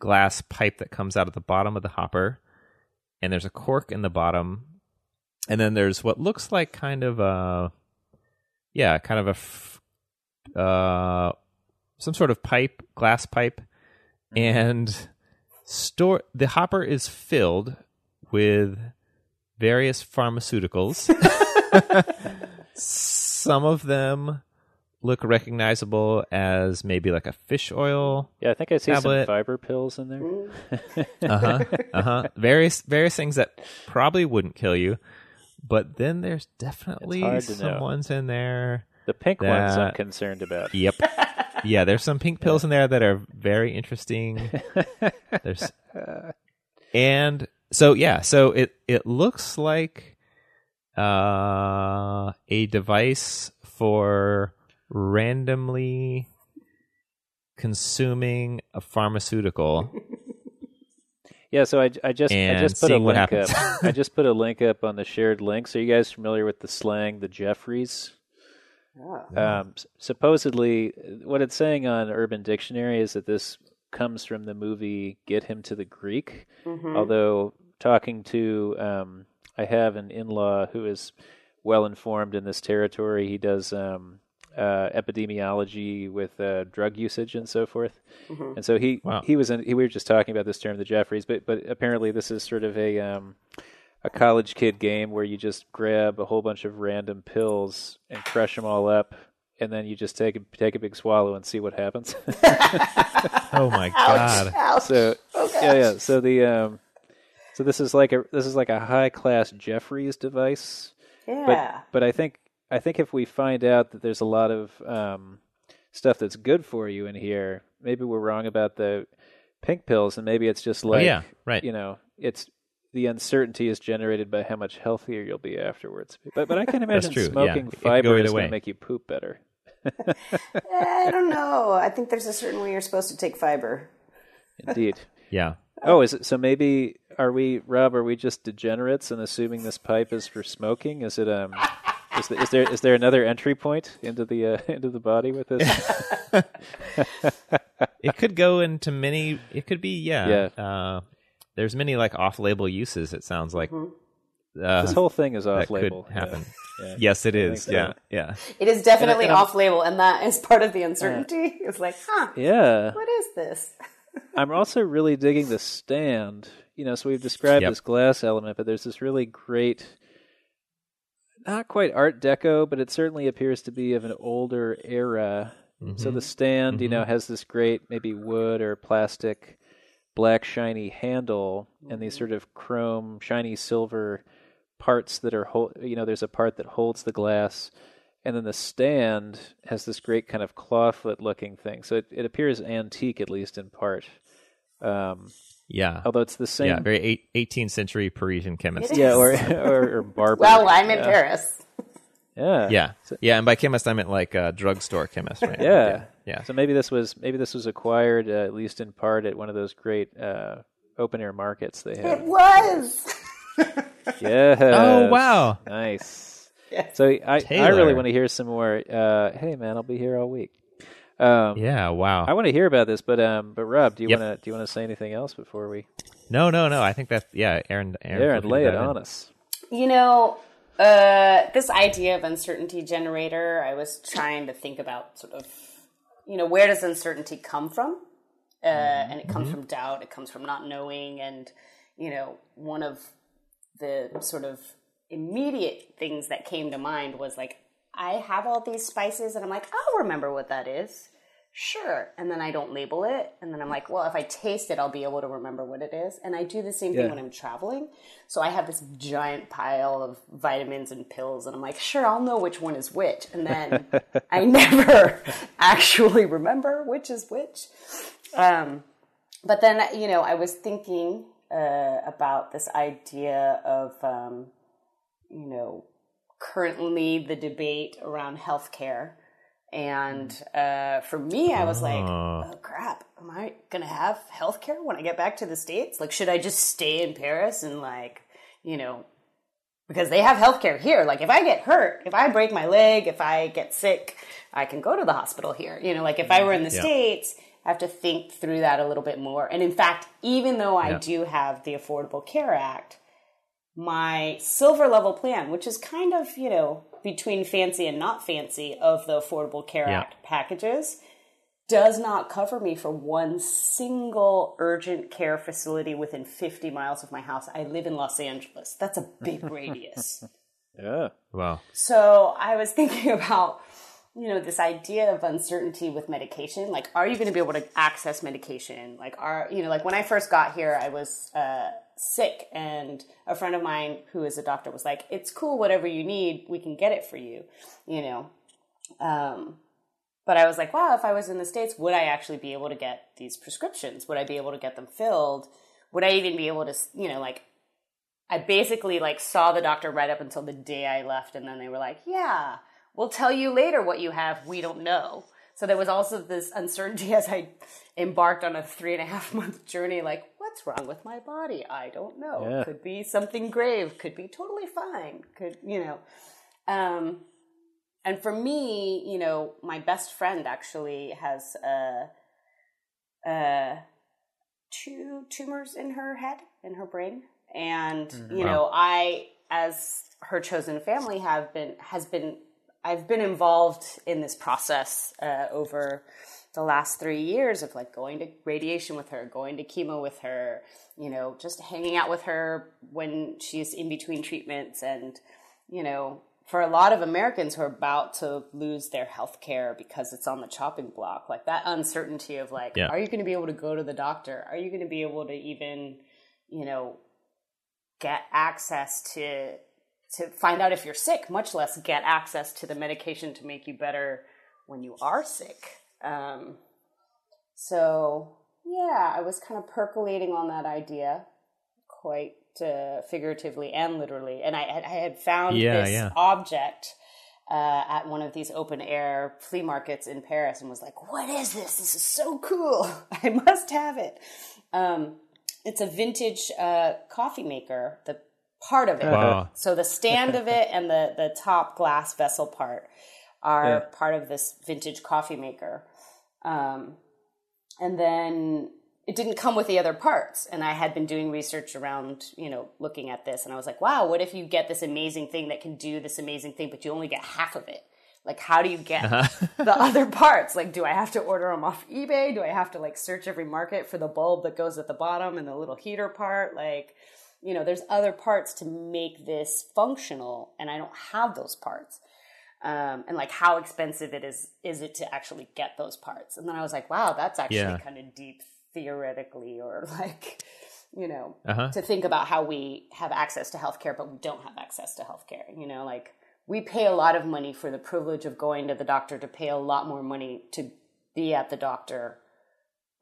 glass pipe that comes out of the bottom of the hopper, and there's a cork in the bottom, and then there's what looks like kind of a Yeah, kind of a, f- uh, some sort of pipe, glass pipe, and store. The hopper is filled with various pharmaceuticals. Some of them look recognizable as maybe like a fish oil. Yeah, I think I see tablet. Some fiber pills in there. uh huh. Uh huh. Various various things that probably wouldn't kill you. But then there's definitely some know. ones in there. The pink that... ones I'm concerned about. Yep. Yeah, there's some pink pills in there that are very interesting. There's and so yeah, so it, it looks like uh, a device for randomly consuming a pharmaceutical. Yeah, so I, I just and I just put a link up. I just put a link up on the shared links. Are you guys familiar with the slang, the Jeffries? Yeah. Um, supposedly, what it's saying on Urban Dictionary is that this comes from the movie Get Him to the Greek. Mm-hmm. Although, talking to, um, I have an in-law who is well-informed in this territory. He does... Um, Uh, epidemiology with uh, drug usage and so forth, mm-hmm. and so he wow. he was in, he, we were just talking about this term, the Jeffries, but but apparently this is sort of a um, a college kid game where you just grab a whole bunch of random pills and crush them all up, and then you just take a, take a big swallow and see what happens. Oh my god! Ouch, ouch. So oh yeah yeah so the um, so this is like a this is like a high class Jeffries device. Yeah, but but I think. I think if we find out that there's a lot of um, stuff that's good for you in here, maybe we're wrong about the pink pills, and maybe it's just like, oh, yeah, right. you know, it's the uncertainty is generated by how much healthier you'll be afterwards. But but I can imagine smoking yeah. fiber is going to make you poop better. I don't know. I think there's a certain way you're supposed to take fiber. Indeed. Yeah. Oh, is it, so maybe are we, Rob? Are we just degenerates and assuming this pipe is for smoking? Is it um? Is there, is there is there another entry point into the uh, into the body with this? It could go into many. It could be yeah. yeah. Uh, there's many like off-label uses. It sounds like mm-hmm. Uh, this whole thing is off-label. That could happen. Yeah. Yeah. Yes, it is. Yeah, yeah. It is definitely off-label, and that is part of the uncertainty. Yeah. It's like, huh? Yeah. What is this? I'm also really digging the stand. You know, so we've described yep. this glass element, but there's this really great, not quite Art Deco, but it certainly appears to be of an older era. Mm-hmm. So the stand, mm-hmm. you know, has this great maybe wood or plastic black shiny handle, mm-hmm. and these sort of chrome shiny silver parts that are, hol- you know, there's a part that holds the glass, and then the stand has this great kind of clawfoot looking thing. So it, it appears antique, at least in part. Um, yeah. Although it's the same. Yeah, very eight, eighteenth century Parisian chemist. Yeah, or, or, or barber. Well, I'm in yeah. Paris. Yeah. Yeah. So, yeah, and by chemist I meant like uh, drugstore chemist, right? Yeah. yeah. Yeah. So maybe this was maybe this was acquired uh, at least in part at one of those great uh, open air markets they had. It was. Yeah. Oh wow. Nice. Yeah. So I Taylor. I really want to hear some more uh, hey man, I'll be here all week. Um, yeah, wow. I want to hear about this, but um but Rob, do you yep. want to do you want to say anything else before we No, no, no. I think that's yeah, Erin Erin, Erin lay it on in. us. You know, Uh, this idea of uncertainty generator, I was trying to think about sort of, you know, where does uncertainty come from? Uh, and it comes mm-hmm. from doubt, it comes from not knowing, and, you know, one of the sort of immediate things that came to mind was like, I have all these spices, and I'm like, I'll remember what that is. Sure. And then I don't label it. And then I'm like, well, if I taste it, I'll be able to remember what it is. And I do the same yeah. thing when I'm traveling. So I have this giant pile of vitamins and pills. And I'm like, sure, I'll know which one is which. And then I never actually remember which is which. Um, but then, you know, I was thinking uh, about this idea of, um, you know, currently the debate around healthcare. And uh, for me, I was like, oh, crap, am I going to have healthcare when I get back to the States? Like, should I just stay in Paris and, like, you know, because they have healthcare here. Like, if I get hurt, if I break my leg, if I get sick, I can go to the hospital here. You know, like, if I were in the yeah. States, I have to think through that a little bit more. And, in fact, even though I yeah. do have the Affordable Care Act, my silver level plan, which is kind of, you know, between fancy and not fancy of the Affordable Care yeah. Act packages, does not cover me for one single urgent care facility within fifty miles of my house. I live in Los Angeles. That's a big radius. Yeah. Wow. So I was thinking about, you know, this idea of uncertainty with medication. Like, are you going to be able to access medication? Like, are, you know, like when I first got here, I was, uh, sick, and a friend of mine who is a doctor was like, it's cool, whatever you need, we can get it for you, you know. Um, but I was like, wow, if I was in the States, would I actually be able to get these prescriptions? Would I be able to get them filled? Would I even be able to, you know, like, I basically like saw the doctor right up until the day I left, and then they were like, yeah, we'll tell you later what you have, we don't know. So there was also this uncertainty as I embarked on a three and a half month journey, like, what's wrong with my body? I don't know. Yeah. Could be something grave, could be totally fine, could, you know. Um, and for me, you know, my best friend actually has uh, uh, two tumors in her head, in her brain. And, mm-hmm. you know, wow. I, as her chosen family, have been, has been, I've been involved in this process uh, over the last three years of like going to radiation with her, going to chemo with her, you know, just hanging out with her when she's in between treatments. And, you know, for a lot of Americans who are about to lose their health care because it's on the chopping block, like that uncertainty of like, yeah. are you going to be able to go to the doctor? Are you going to be able to even, you know, get access to to find out if you're sick, much less get access to the medication to make you better when you are sick. Um, so, yeah, I was kind of percolating on that idea quite uh, figuratively and literally. And I, I had found yeah, this yeah. object uh, at one of these open-air flea markets in Paris and was like, what is this? This is so cool. I must have it. Um, it's a vintage uh, coffee maker, the part of it. Wow. So the stand of it and the, the top glass vessel part are yeah. part of this vintage coffee maker. Um, and then it didn't come with the other parts. And I had been doing research around, you know, looking at this, and I was like, wow, what if you get this amazing thing that can do this amazing thing, but you only get half of it? Like, how do you get uh-huh. the other parts? Like, do I have to order them off eBay? Do I have to, like, search every market for the bulb that goes at the bottom and the little heater part? Like, you know, there's other parts to make this functional, and I don't have those parts. Um, and, like, how expensive it is, is it to actually get those parts? And then I was like, wow, that's actually yeah. kind of deep theoretically, or, like, you know, uh-huh. to think about how we have access to healthcare, but we don't have access to healthcare, you know, like, we pay a lot of money for the privilege of going to the doctor, to pay a lot more money to be at the doctor.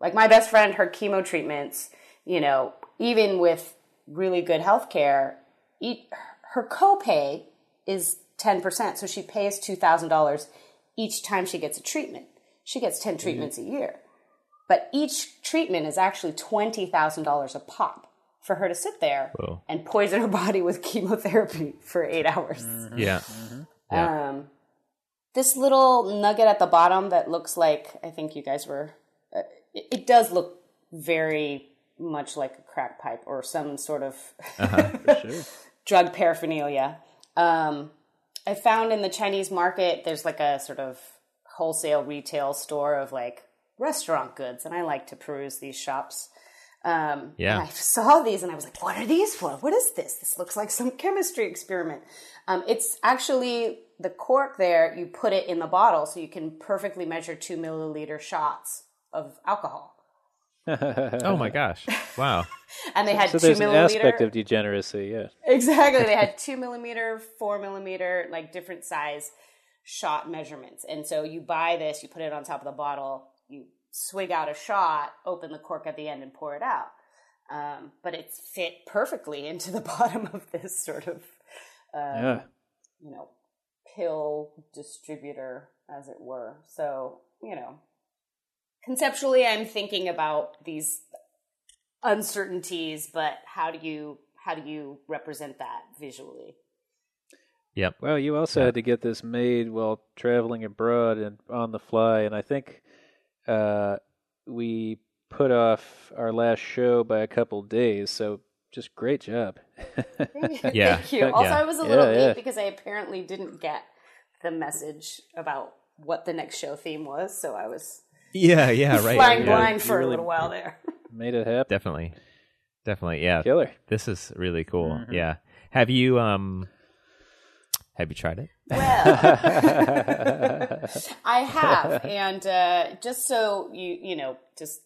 Like, my best friend, her chemo treatments, you know, even with really good healthcare, her copay is ten percent. So she pays two thousand dollars each time she gets a treatment. She gets ten treatments mm-hmm. a year. But each treatment is actually twenty thousand dollars a pop for her to sit there Whoa. And poison her body with chemotherapy for eight hours. Mm-hmm. Yeah. Mm-hmm. yeah. Um, this little nugget at the bottom that looks like, I think you guys were, uh, it, it does look very much like a crack pipe or some sort of uh-huh, for sure. drug paraphernalia. Um, I found in the Chinese market, there's like a sort of wholesale retail store of like restaurant goods. And I like to peruse these shops. Um, yeah. And I saw these and I was like, what are these for? What is this? This looks like some chemistry experiment. Um, it's actually the cork there. You put it in the bottle so you can perfectly measure two milliliter shots of alcohol. Oh my gosh. Wow. And they had so two there's millimeter. There's an aspect of degeneracy. Yeah, exactly. They had two millimeter, four millimeter, like different size shot measurements. And so you buy this, you put it on top of the bottle, you swig out a shot, open the cork at the end, and pour it out. Um, but it fit perfectly into the bottom of this sort of, um, yeah. you know, pill distributor, as it were. So, you know, conceptually, I'm thinking about these uncertainties, but how do you how do you represent that visually? Yep. Well, you also yeah. had to get this made while traveling abroad and on the fly, and I think. Uh, we put off our last show by a couple days, so just great job. yeah. Thank you. Also, yeah. I was a little yeah, late yeah. because I apparently didn't get the message about what the next show theme was, so I was yeah, yeah, right. flying yeah. blind for really a little while there. Made it happen. Definitely. Definitely, yeah. Killer. This is really cool, mm-hmm. yeah. Have you... um? Have you tried it? Well, I have. And uh, just so you, you know, just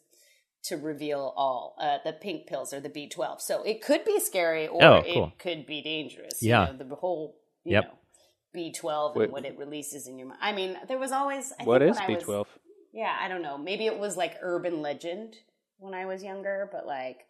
to reveal all, uh, the pink pills are the B twelve. So it could be scary or oh, cool. it could be dangerous. Yeah. You know, the whole, you yep. know, B twelve Wait. And what it releases in your mind. I mean, there was always... I what think is when B twelve? I was, yeah, I don't know. Maybe it was like urban legend when I was younger, but like,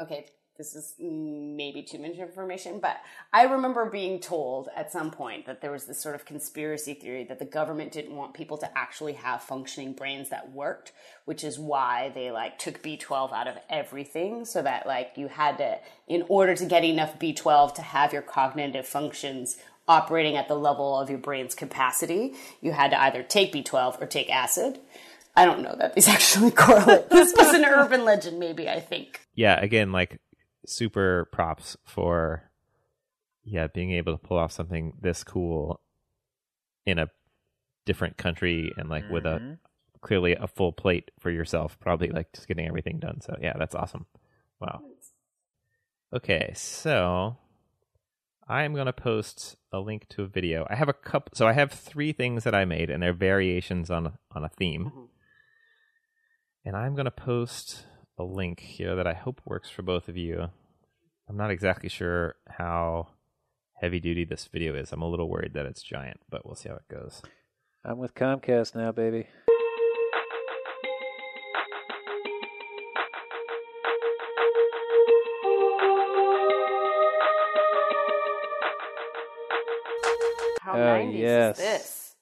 okay... This is maybe too much information, but I remember being told at some point that there was this sort of conspiracy theory that the government didn't want people to actually have functioning brains that worked, which is why they like took B twelve out of everything, so that like you had to, in order to get enough B twelve to have your cognitive functions operating at the level of your brain's capacity, you had to either take B twelve or take acid. I don't know that these actually correlate. This was an urban legend, maybe, I think. Yeah, again, like, super props for yeah being able to pull off something this cool in a different country and like mm-hmm. with a clearly a full plate for yourself, probably like just getting everything done. So yeah, that's awesome. Wow. Okay, so I'm gonna post a link to a video. I have a couple, so I have three things that I made, and they're variations on on a theme. Mm-hmm. And I'm gonna post a link here that I hope works for both of you. I'm not exactly sure how heavy duty this video is. I'm a little worried that it's giant, but we'll see how it goes. I'm with Comcast now, baby. How oh, nice yes. is this?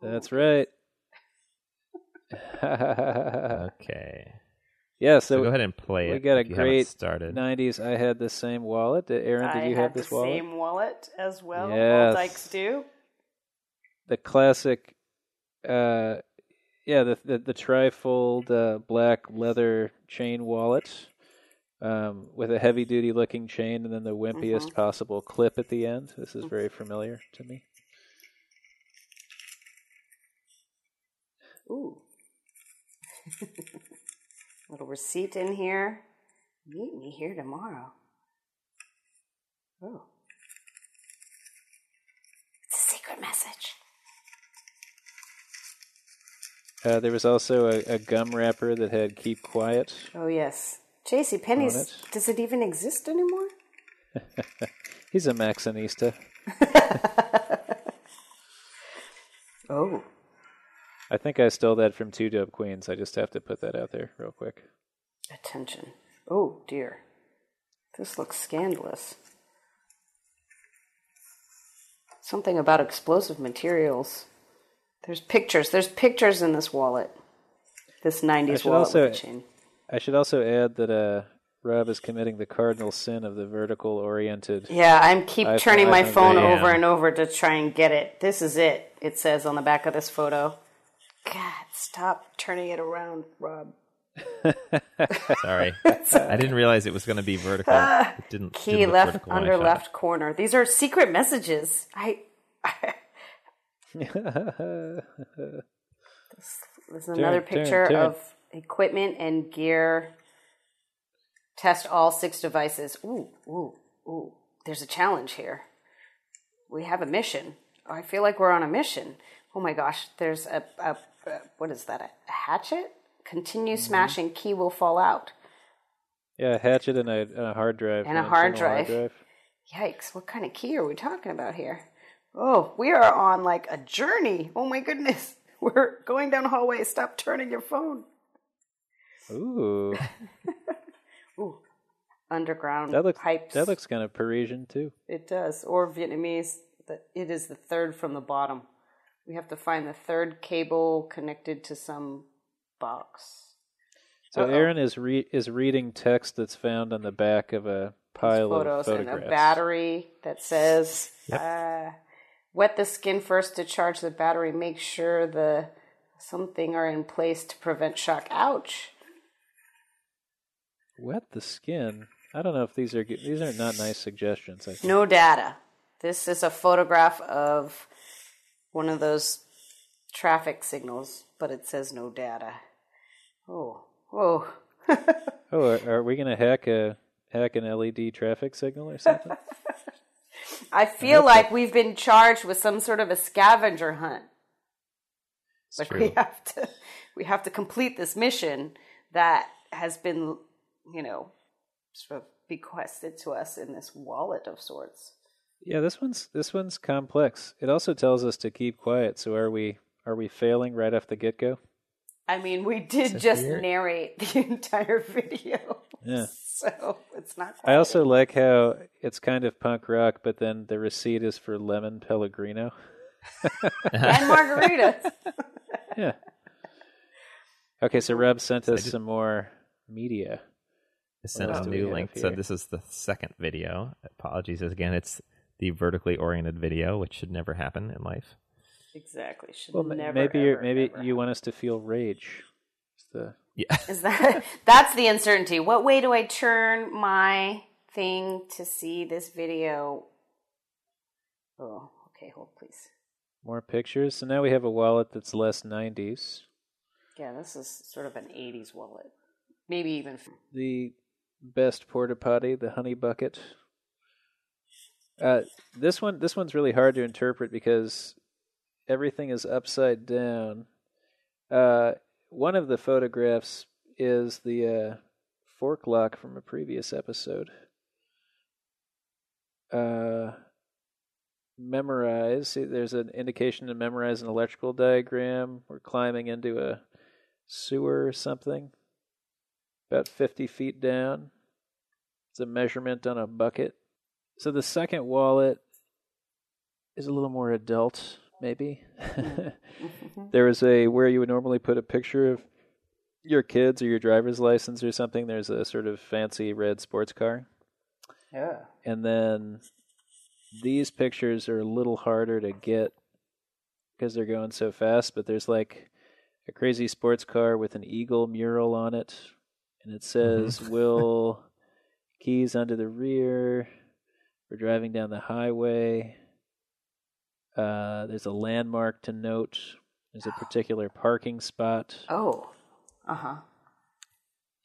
That's right. Okay. Yeah, so, so go ahead and play we it. We got a great nineties. I had the same wallet. Erin, did you have this wallet? I had the same wallet as well. Yes. All Dykes do. The classic uh, yeah, the the, the trifold uh, black leather chain wallet um, with a heavy-duty looking chain and then the wimpiest mm-hmm. possible clip at the end. This is very familiar to me. Ooh. Little receipt in here. Meet me here tomorrow. Oh. It's a secret message. Uh, there was also a, a gum wrapper that had "Keep Quiet." Oh, yes. JCPenney's, does it even exist anymore? He's a Maxinista. Oh. I think I stole that from Two Dope Queens. I just have to put that out there real quick. Attention. Oh, dear. This looks scandalous. Something about explosive materials. There's pictures. There's pictures in this wallet. This nineties wallet also, with a chain. I should also add that uh, Rob is committing the cardinal sin of the vertical-oriented... Yeah, I keep iPhone, turning my phone yeah. over and over to try and get it. This is it, it says on the back of this photo. God, stop turning it around, Rob. Sorry. I didn't realize it was going to be vertical. Uh, it didn't, key didn't left under left corner. These are secret messages. I... I this, this is another turn, picture turn, turn. of equipment and gear. Test all six devices. Ooh, ooh, ooh. There's a challenge here. We have a mission. Oh, I feel like we're on a mission. Oh my gosh, there's a, a, a what is that, a hatchet? Continue smashing, mm-hmm. key will fall out. Yeah, a hatchet and a, and a hard drive. And a hard drive. hard drive. Yikes, what kind of key are we talking about here? Oh, we are on like a journey. Oh my goodness. We're going down the hallway. Stop turning your phone. Ooh. Ooh. Underground that looks, pipes. That looks kind of Parisian too. It does. Or Vietnamese. It is the third from the bottom. We have to find the third cable connected to some box. So Uh-oh. Erin is re- is reading text that's found on the back of a pile photos of photographs. And a battery that says... Yep. Uh, wet the skin first to charge the battery. Make sure the something are in place to prevent shock. Ouch. Wet the skin? I don't know if these are good. These are not nice suggestions. I think. No data. This is a photograph of one of those traffic signals, but it says no data. Oh, whoa. oh, are, are we going to hack a hack an L E D traffic signal or something? I feel I like that. We've been charged with some sort of a scavenger hunt. It's like true. we have to we have to complete this mission that has been, you know, sort of bequested to us in this wallet of sorts. Yeah, this one's this one's complex. It also tells us to keep quiet, so are we are we failing right off the get-go? I mean, we did just weird? narrate the entire video. Yeah. So it's not quite I also it. like how it's kind of punk rock, but then the receipt is for lemon pellegrino. And margaritas. Yeah. Okay, so Rob sent us some more media. I sent a new link. So this is the second video. Apologies again. It's the vertically oriented video, which should never happen in life. Exactly. Should well, never maybe ever, maybe ever you happen. want us to feel rage. It's the Yeah. Is that that's the uncertainty. What way do I turn my thing to see this video? Oh, okay, hold please. More pictures. So now we have a wallet that's less nineties. Yeah, this is sort of an eighties wallet. Maybe even from- the best porta potty, the honey bucket. Uh, this one this one's really hard to interpret because everything is upside down. Uh One of the photographs is the uh, fork lock from a previous episode. Uh, memorize. See, there's an indication to memorize an electrical diagram. We're climbing into a sewer or something. About fifty feet down. It's a measurement on a bucket. So the second wallet is a little more adult. Maybe. There was a, where you would normally put a picture of your kids or your driver's license or something, there's a sort of fancy red sports car. Yeah. And then these pictures are a little harder to get because they're going so fast, but there's like a crazy sports car with an eagle mural on it. And it says, mm-hmm. Will, keys under the rear. We're driving down the highway. Uh, there's a landmark to note. There's a particular parking spot. Oh, uh-huh.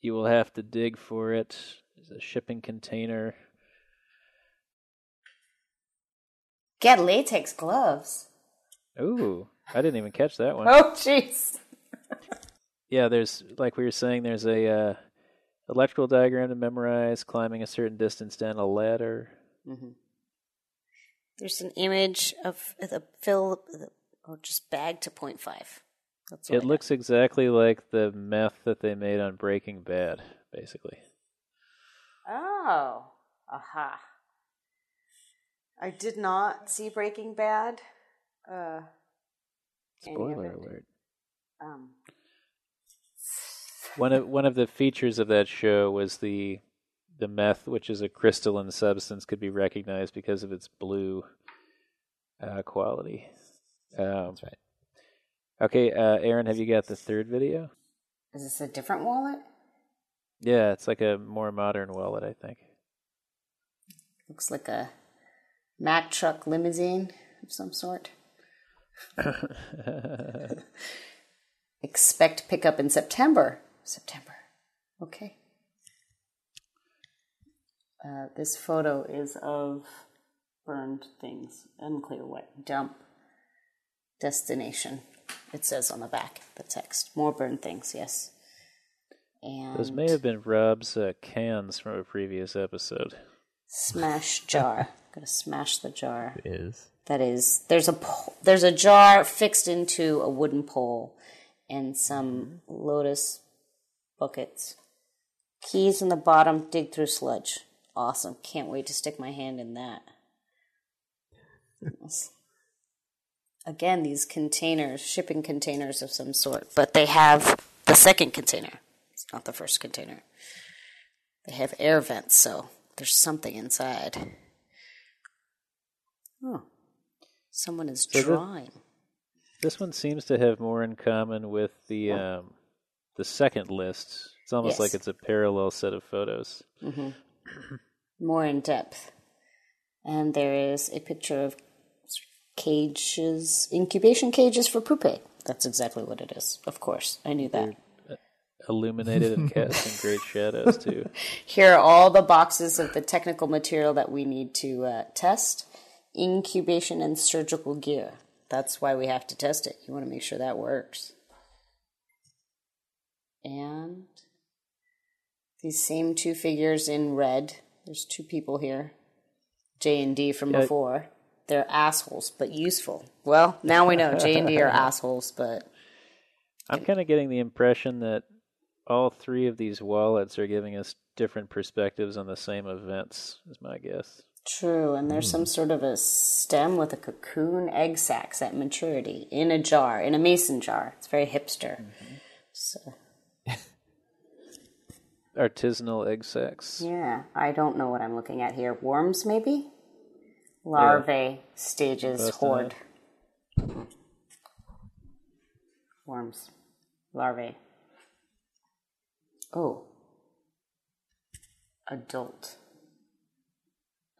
You will have to dig for it. There's a shipping container. Get latex gloves. Ooh, I didn't even catch that one. Oh, jeez. Yeah, there's, like we were saying, there's a uh, electrical diagram to memorize, climbing a certain distance down a ladder. Mm-hmm. There's an image of the fill, or just bag to point five. That's it looks got. exactly like the meth that they made on Breaking Bad, basically. Oh, aha. I did not see Breaking Bad. Uh, Spoiler alert. Um. One of one of the features of that show was the the meth, which is a crystalline substance, could be recognized because of its blue uh, quality. Um, That's right. Okay, uh, Erin, have you got the third video? Is this a different wallet? Yeah, it's like a more modern wallet, I think. Looks like a Mack truck limousine of some sort. Expect pickup in September. September. Okay. Uh, this photo is of burned things, unclear what, dump, destination. It says on the back, the text. More burned things, yes. And those may have been Rob's uh, cans from a previous episode. Smash jar. I'm going to smash the jar. It is. That is. There's a, po- there's a jar fixed into a wooden pole and some mm-hmm. lotus buckets. Keys in the bottom, dig through sludge. Awesome. Can't wait to stick my hand in that. Again, these containers, shipping containers of some sort, but they have the second container. It's not the first container. They have air vents, so there's something inside. Oh. Someone is so drawing. The, this one seems to have more in common with the oh. um, the second list. It's almost yes. like it's a parallel set of photos. Mm-hmm. More in depth. And there is a picture of cages, incubation cages for pupae. That's exactly what it is. Of course, I knew that. They're illuminated and casting great shadows, too. Here are all the boxes of the technical material that we need to uh, test. Incubation and surgical gear. That's why we have to test it. You want to make sure that works. And these same two figures in red. There's two people here. J and D from yeah. before. They're assholes, but useful. Well, now we know J and D are assholes, but... I'm kind of getting the impression that all three of these wallets are giving us different perspectives on the same events, is my guess. True, and there's mm. some sort of a stem with a cocoon egg sacs at maturity in a jar, in a mason jar. It's very hipster. Mm-hmm. So. Artisanal egg sacs. Yeah, I don't know what I'm looking at here. Worms, maybe? Larvae, yeah. stages, hoard. Worms. Larvae. Oh. Adult.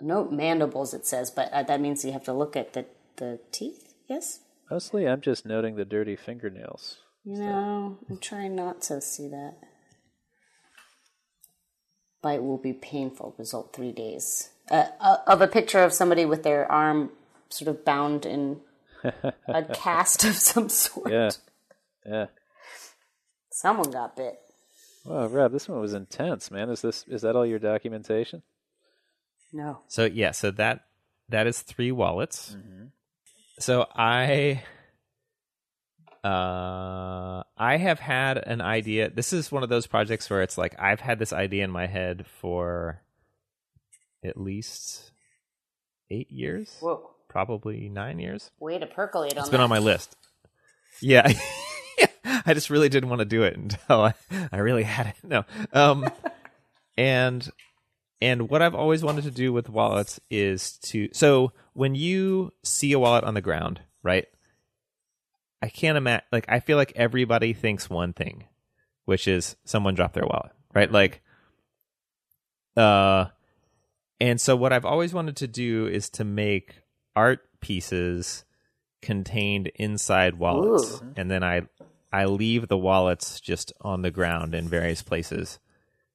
No mandibles, it says, but uh, that means you have to look at the, the teeth, yes? Mostly I'm just noting the dirty fingernails. You know, so. I'm trying not to see that. Bite will be painful, result three days. Uh, uh, of a picture of somebody with their arm sort of bound in a cast of some sort. Yeah, yeah. Someone got bit. Wow, Rob, this one was intense, man. Is this is that all your documentation? No. So yeah, so that that is three wallets. Mm-hmm. So I uh I have had an idea. This is one of those projects where it's like I've had this idea in my head for at least eight years. Whoa. Probably nine years. Way to percolate on that. It's been on my list. Yeah. I just really didn't want to do it until I, I really had it. No. Um and And what I've always wanted to do with wallets is to... So when you see a wallet on the ground, right, I can't imagine, like, I feel like everybody thinks one thing, which is someone dropped their wallet, right? Like, uh, and so what I've always wanted to do is to make art pieces contained inside wallets. Ooh. And then I, I leave the wallets just on the ground in various places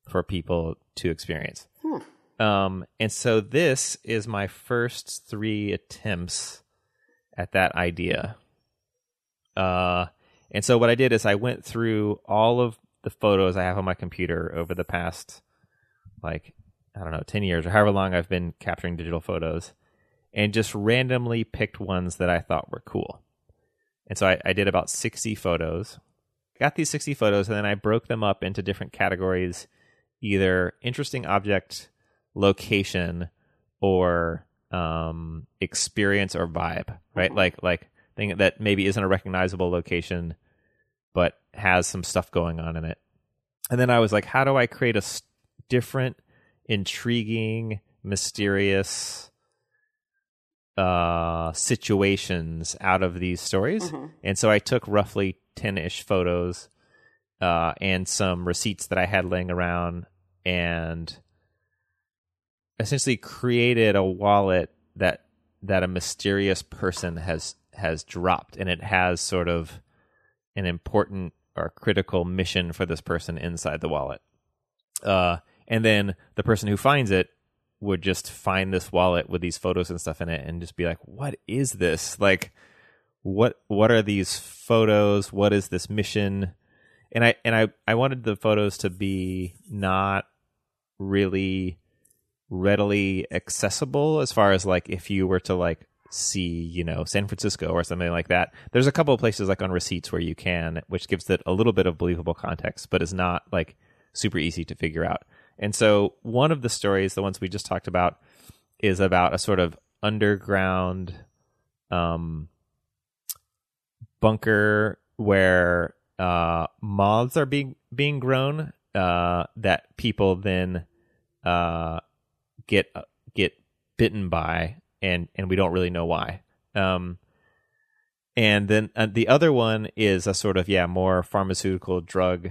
for people to experience. Hmm. Um, and so this is my first three attempts at that idea. Uh, and so what I did is I went through all of the photos I have on my computer over the past, like, I don't know, ten years or however long I've been capturing digital photos, and just randomly picked ones that I thought were cool. And so I, I did about sixty photos, got these sixty photos, and then I broke them up into different categories, either interesting object, location, or um, experience or vibe, right? Mm-hmm. Like, like, thing that maybe isn't a recognizable location, but has some stuff going on in it. And then I was like, how do I create a st- different, intriguing, mysterious uh, situations out of these stories? Mm-hmm. And so I took roughly ten-ish photos uh, and some receipts that I had laying around, and essentially created a wallet that that a mysterious person has has dropped, and it has sort of an important or critical mission for this person inside the wallet. Uh, and then the person who finds it would just find this wallet with these photos and stuff in it and just be like, what is this? Like, what, what are these photos? What is this mission? And I, and I, I wanted the photos to be not really readily accessible as far as like, if you were to like, see, you know, San Francisco or something like that. There's a couple of places like on receipts where you can, which gives it a little bit of believable context, but is not like super easy to figure out. And so one of the stories, the ones we just talked about, is about a sort of underground um, bunker where uh, moths are being being grown uh, that people then uh, get get bitten by. And and we don't really know why. Um, and then uh, the other one is a sort of, yeah, more pharmaceutical drug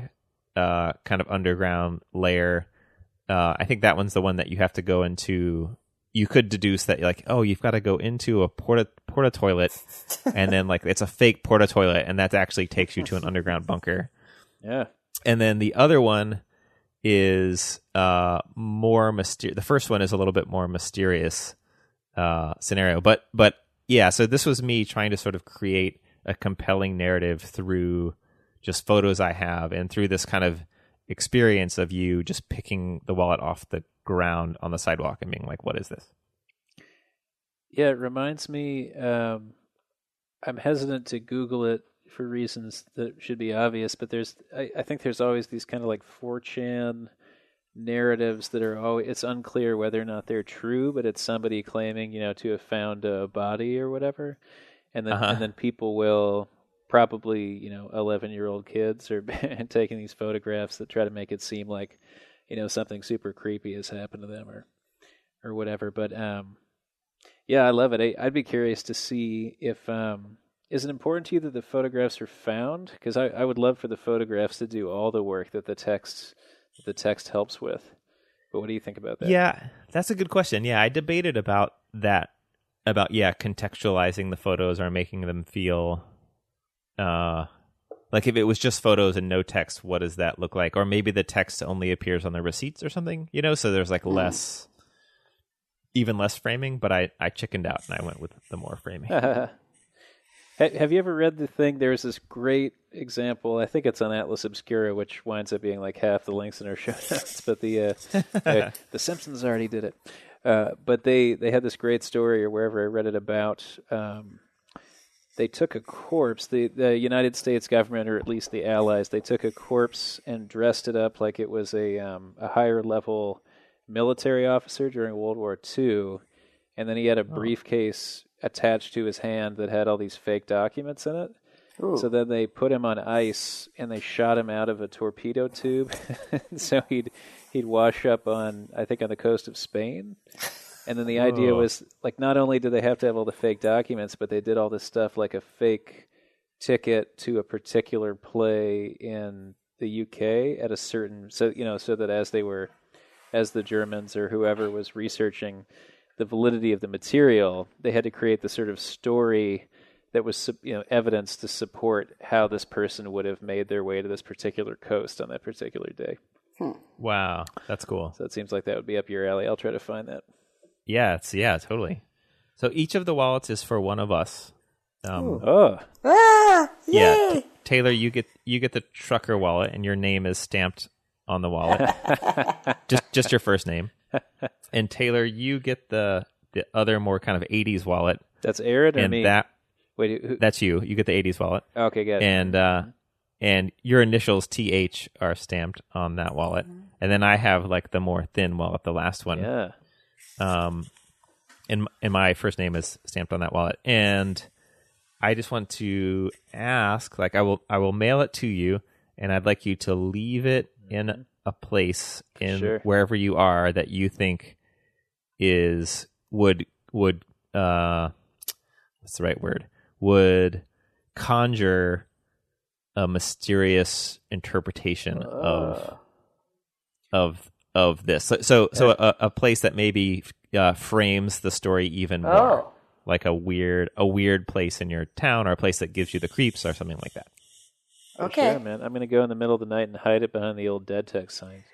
uh, kind of underground layer. Uh, I think that one's the one that you have to go into. You could deduce that, like, oh, you've got to go into a porta, porta toilet. And then, like, it's a fake porta toilet. And that actually takes you to an underground bunker. Yeah. And then the other one is uh, more mysterious. The first one is a little bit more mysterious. Uh, scenario, but but yeah, so this was me trying to sort of create a compelling narrative through just photos I have and through this kind of experience of you just picking the wallet off the ground on the sidewalk and being like, what is this? Yeah, it reminds me, um, I'm hesitant to Google it for reasons that should be obvious, but there's I, I think there's always these kind of like four chan narratives that are always, it's unclear whether or not they're true, but it's somebody claiming, you know, to have found a body or whatever, and then uh-huh. and then people will probably, you know, eleven year old kids are taking these photographs that try to make it seem like, you know, something super creepy has happened to them or or whatever. But um yeah, I love it. I, I'd be curious to see if um is it important to you that the photographs are found? Because I, I would love for the photographs to do all the work that the text the text helps with. But what do you think about that? Yeah, that's a good question. Yeah, I debated about that, about, yeah, contextualizing the photos or making them feel uh, like if it was just photos and no text, what does that look like? Or maybe the text only appears on the receipts or something, you know, so there's like less, mm. even less framing, but I, I chickened out and I went with the more framing. Have you ever read the thing? There's this great example. I think it's on Atlas Obscura, which winds up being like half the links in our show notes. But the uh, the Simpsons already did it. Uh, but they, they had this great story, or wherever I read it, about um, they took a corpse. The, the United States government, or at least the Allies, they took a corpse and dressed it up like it was a um, a higher level military officer during World War Two, and then he had a briefcase attached to his hand that had all these fake documents in it. Ooh. So then they put him on ice and they shot him out of a torpedo tube. So he'd he'd wash up on, I think, on the coast of Spain. And then the idea oh. was, like, not only did they have to have all the fake documents, but they did all this stuff like a fake ticket to a particular play in the U K at a certain, so, you know, so that as they were, as the Germans or whoever was researching the validity of the material, they had to create the sort of story that was, you know, evidence to support how this person would have made their way to this particular coast on that particular day. Hmm. Wow, that's cool. So it seems like that would be up your alley. I'll try to find that. Yeah, it's, yeah, totally. So each of the wallets is for one of us. Um, oh, ah, yeah. T- Taylor, you get you get the trucker wallet, and your name is stamped on the wallet. just just your first name. And Taylor, you get the the other more kind of eighties wallet. That's Aaron, and me? that wait, who? that's you. You get the eighties wallet. Okay, good. And uh, and your initials T H are stamped on that wallet. And then I have like the more thin wallet, the last one. Yeah. Um, and and my first name is stamped on that wallet. And I just want to ask, like, I will I will mail it to you, and I'd like you to leave it in a place in sure. wherever you are that you think is would would uh what's the right word would conjure a mysterious interpretation uh. of of of this. So so, so a, a place that maybe uh, frames the story even more. Oh. Like a weird, a weird place in your town, or a place that gives you the creeps, or something like that. Okay, sure, man. I'm going to go in the middle of the night and hide it behind the old dead tech sign.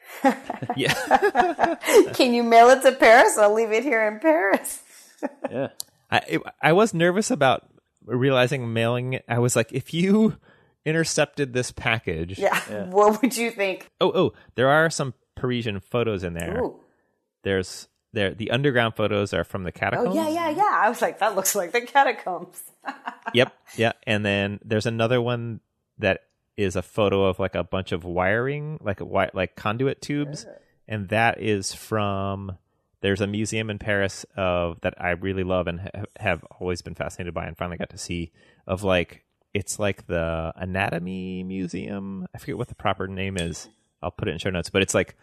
Yeah. Can you mail it to Paris? I'll leave it here in Paris. Yeah. I it, I was nervous about realizing mailing it. I was like, if you intercepted this package, yeah. yeah. What would you think? Oh, oh, there are some Parisian photos in there. Ooh. There's. There, the underground photos are from the catacombs. Oh, yeah, yeah, yeah. I was like, that looks like the catacombs. Yep, yeah. And then there's another one that is a photo of like a bunch of wiring, like a wi- like conduit tubes. Sure. And that is from, there's a museum in Paris of that I really love and ha- have always been fascinated by and finally got to see, of like, it's like the anatomy museum. I forget what the proper name is. I'll put it in show notes, but it's like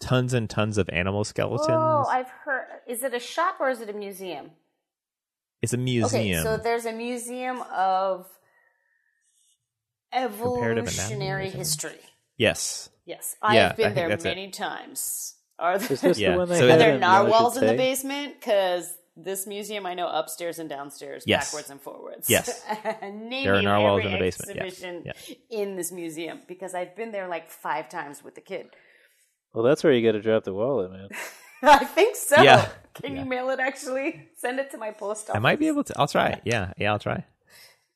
tons and tons of animal skeletons. Oh, I've heard. Is it a shop or is it a museum? It's a museum. Okay, so there's a museum of evolutionary history. Yes. Yes. I yeah, have been there many it. times. Are there, the yeah. one so are there narwhals in the basement? Because this museum I know upstairs and downstairs, yes. backwards and forwards. Yes. There are narwhals in the basement. Exhibition yes. yeah. in this museum, because I've been there like five times with the kid. Well, that's where you got to drop the wallet, man. I think so. Yeah. Can yeah. you mail it, actually? Send it to my post office. I might be able to. I'll try. Yeah. Yeah, I'll try.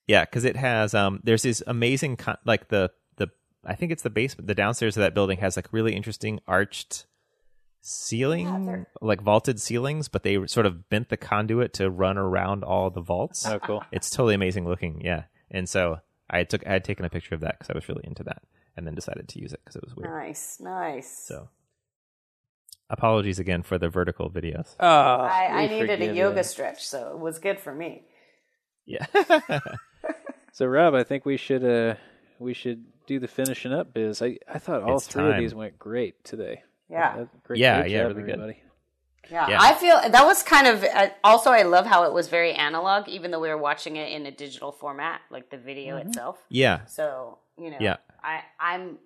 Yeah, because it has, um, there's this amazing, con- like the, the, I think it's the basement, the downstairs of that building has like really interesting arched ceiling, yeah, like vaulted ceilings, but they sort of bent the conduit to run around all the vaults. Oh, cool. It's totally amazing looking. Yeah. And so I took, I had taken a picture of that because I was really into that. And then decided to use it because it was weird. Nice, nice. So, apologies again for the vertical videos. Oh, I, I needed a yoga us. stretch, so it was good for me. Yeah. So, Rob, I think we should uh, we should do the finishing up biz. I, I thought all it's three time. of these went great today. Yeah. Great, yeah, great yeah, job, really good. Yeah. yeah, I feel that was kind of uh, also. I love how it was very analog, even though we were watching it in a digital format, like the video mm-hmm. itself. Yeah. So you know. Yeah. I, I'm,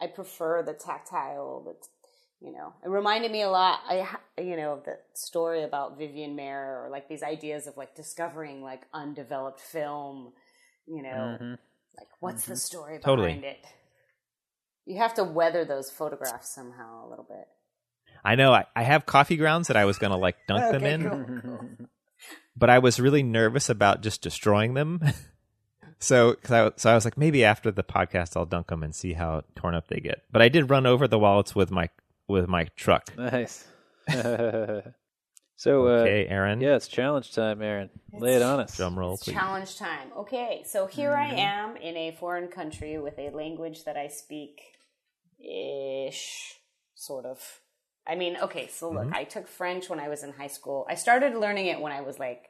I prefer the tactile, the, you know, it reminded me a lot, I, you know, the story about Vivian Maier, or like these ideas of like discovering like undeveloped film, you know, mm-hmm. like what's mm-hmm. the story behind totally. it? You have to weather those photographs somehow a little bit. I know I, I have coffee grounds that I was going to like dunk okay, them in, cool, cool. but I was really nervous about just destroying them. So, cause I, so I was like, maybe after the podcast, I'll dunk them and see how torn up they get. But I did run over the wallets with my with my truck. Nice. so, okay, uh, Aaron. Yeah, it's challenge time, Aaron. It's, Lay it on us. Drum roll, please. Challenge time. Okay, so here mm-hmm. I am in a foreign country with a language that I speak ish, sort of. I mean, okay, so look, mm-hmm. I took French when I was in high school. I started learning it when I was like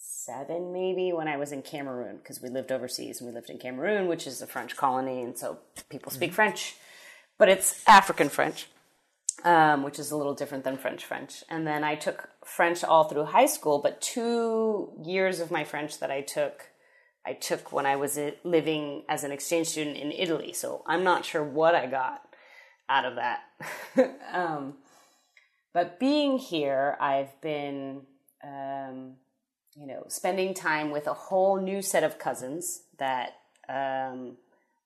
seven, maybe, when I was in Cameroon, because we lived overseas and we lived in Cameroon, which is a French colony, and so people speak mm-hmm. French, but it's African French, um, which is a little different than French French. And then I took French all through high school, but two years of my French that I took I took when I was living as an exchange student in Italy. So I'm not sure what I got out of that. um, but being here, I've been, um, you know, spending time with a whole new set of cousins that um,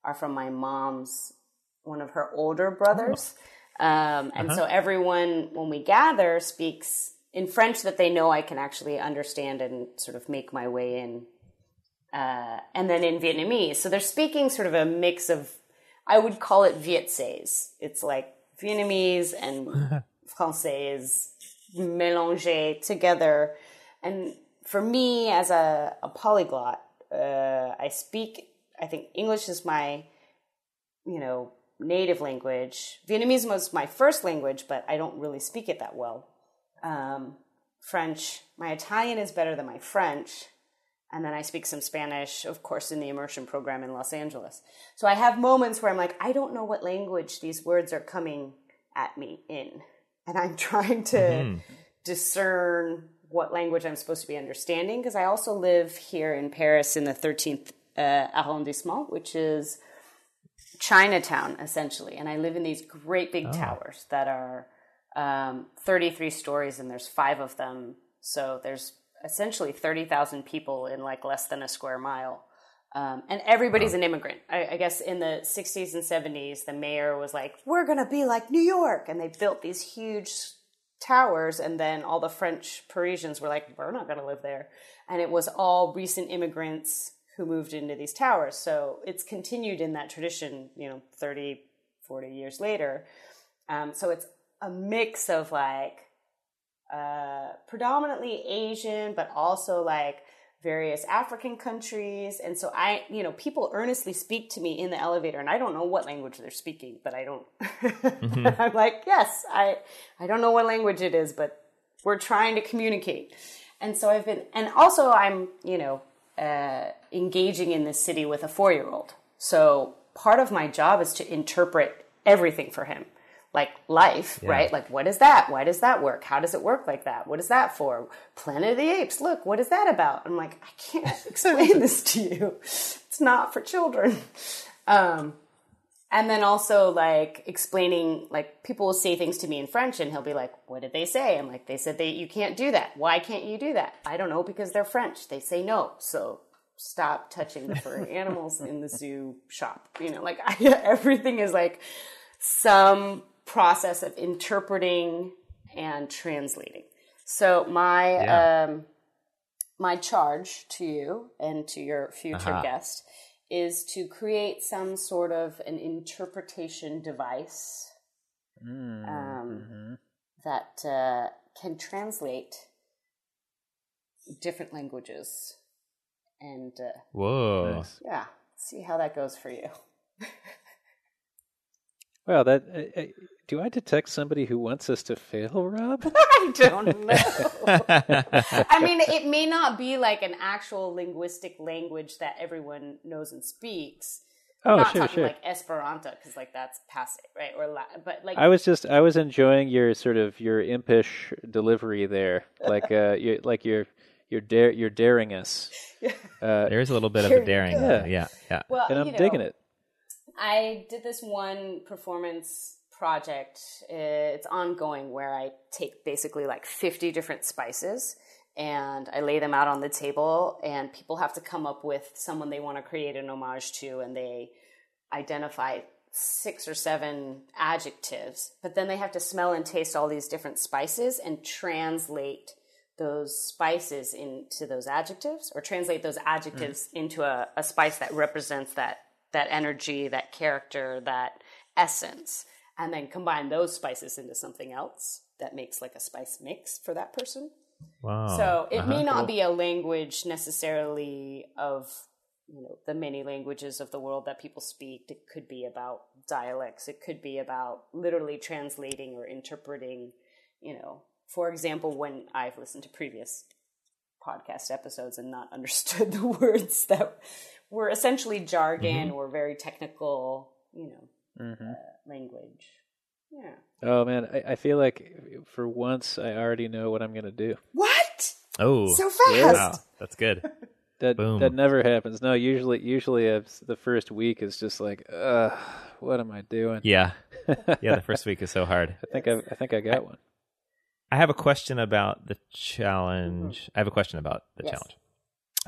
are from my mom's, one of her older brothers. Oh. Um, and uh-huh. so everyone, when we gather, speaks in French that they know I can actually understand and sort of make my way in. Uh, and then in Vietnamese. So they're speaking sort of a mix of, I would call it Vietcese. It's like Vietnamese and Francais mélangé together. And for me, as a, a polyglot, uh, I speak, I think English is my, you know, native language. Vietnamese was my first language, but I don't really speak it that well. Um, French, my Italian is better than my French. And then I speak some Spanish, of course, in the immersion program in Los Angeles. So I have moments where I'm like, I don't know what language these words are coming at me in. And I'm trying to mm-hmm. discern what language I'm supposed to be understanding, because I also live here in Paris in the thirteenth uh, arrondissement, which is Chinatown, essentially. And I live in these great big oh. towers that are um, thirty-three stories, and there's five of them. So there's essentially thirty thousand people in like less than a square mile. Um, and everybody's an immigrant. I, I guess in the sixties and seventies, the mayor was like, we're going to be like New York. And they built these huge towers. And then all the French Parisians were like, we're not going to live there. And it was all recent immigrants who moved into these towers. So it's continued in that tradition, you know, thirty, forty years later. Um, so it's a mix of like, Uh, predominantly Asian, but also like various African countries. And so I, you know, people earnestly speak to me in the elevator and I don't know what language they're speaking, but I don't, mm-hmm. I'm like, yes, I, I don't know what language it is, but we're trying to communicate. And so I've been, and also I'm, you know, uh, engaging in this city with a four-year-old. So part of my job is to interpret everything for him. Like life, yeah. right? Like, what is that? Why does that work? How does it work like that? What is that for? Planet of the Apes, look, what is that about? I'm like, I can't explain this to you. It's not for children. Um, and then also like explaining, like people will say things to me in French and he'll be like, what did they say? I'm like, they said they, you can't do that. Why can't you do that? I don't know, because they're French. They say no. So stop touching the furry animals in the zoo shop. You know, like I, everything is like some process of interpreting and translating. So my yeah. um, my charge to you and to your future uh-huh. guest is to create some sort of an interpretation device mm-hmm. um, that uh, can translate different languages. And uh, whoa, nice. yeah, see how that goes for you. Well, that uh, uh, do I detect somebody who wants us to fail, Rob? I don't know. I mean, it may not be like an actual linguistic language that everyone knows and speaks. Oh, I'm not sure, talking sure. like Esperanto, because like that's passé, right? Or la- but like I was just I was enjoying your sort of your impish delivery there, like uh, you, like your your dare your daringness. Uh, there is a little bit of a daring, yeah, yeah. yeah. Well, and I'm you know, digging it. I did this one performance project, it's ongoing, where I take basically like fifty different spices and I lay them out on the table and people have to come up with someone they want to create an homage to, and they identify six or seven adjectives, but then they have to smell and taste all these different spices and translate those spices into those adjectives, or translate those adjectives mm. into a, a spice that represents that that energy, that character, that essence, and then combine those spices into something else that makes like a spice mix for that person. Wow. So it uh-huh. may not be a language necessarily of, you know, the many languages of the world that people speak. It could be about dialects. It could be about literally translating or interpreting, you know, for example, when I've listened to previous podcast episodes and not understood the words that were essentially jargon mm-hmm. or very technical, you know, mm-hmm. uh, language. Yeah. Oh, man. I, I feel like for once I already know what I'm going to do. What? Oh. So fast. Yeah. Wow. That's good. That Boom. that never happens. No, usually usually it's the first week is just like, uh, what am I doing? Yeah, yeah. The first week is so hard. I think I, I think I got I, one. I have a question about the challenge. Mm-hmm. I have a question about the yes.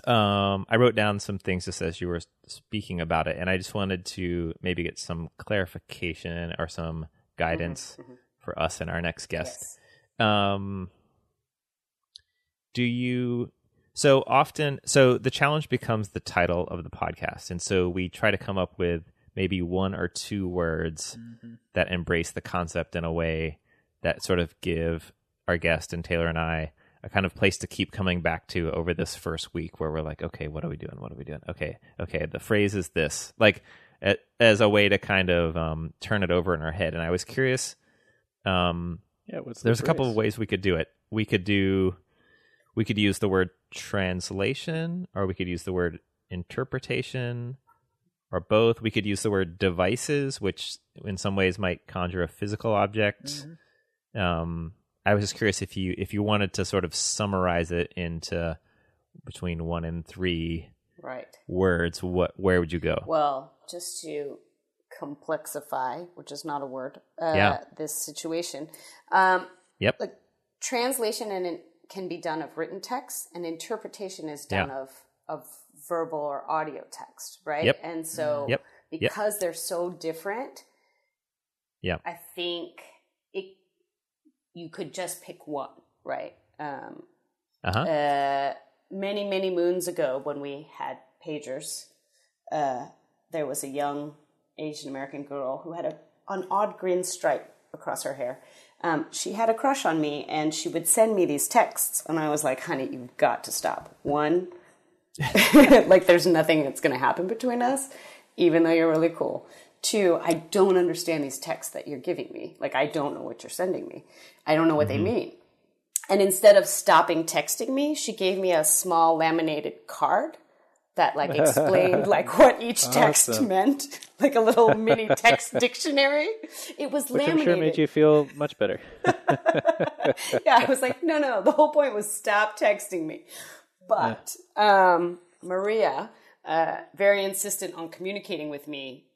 challenge. Um, I wrote down some things just as you were speaking about it, and I just wanted to maybe get some clarification or some guidance mm-hmm. for us and our next guest. Yes. Um, do you? So often, so the challenge becomes the title of the podcast. And so we try to come up with maybe one or two words mm-hmm. that embrace the concept in a way that sort of give our guest and Taylor and I a kind of place to keep coming back to over this first week where we're like, okay, what are we doing? What are we doing? Okay, okay, the phrase is this, like as a way to kind of um, turn it over in our head. And I was curious, um, yeah, what's the there's phrase? A couple of ways we could do it. We could do, we could use the word translation, or we could use the word interpretation, or both. We could use the word devices, which in some ways might conjure a physical object. Mm-hmm. Um, I was just curious if you if you wanted to sort of summarize it into between one and three right. words, what where would you go? Well, just to complexify, which is not a word, uh, yeah. this situation. Um, yep. Like translation and an can be done of written text, and interpretation is done yeah. of of verbal or audio text, right? Yep. And so yep. because yep. they're so different, yeah, I think it you could just pick one, right? Um, uh-huh. Uh, many, many moons ago when we had pagers, uh, there was a young Asian American girl who had a, an odd green stripe across her hair. Um, she had a crush on me, and she would send me these texts, and I was like, honey, you've got to stop. One, like there's nothing that's going to happen between us, even though you're really cool. Two, I don't understand these texts that you're giving me. Like, I don't know what you're sending me. I don't know what mm-hmm. they mean. And instead of stopping texting me, she gave me a small laminated card that like explained like what each text awesome. meant, like a little mini text dictionary. It was Which laminated. Which I'm sure made you feel much better. Yeah, I was like, no, no, the whole point was stop texting me. But yeah. um, Maria, uh, very insistent on communicating with me,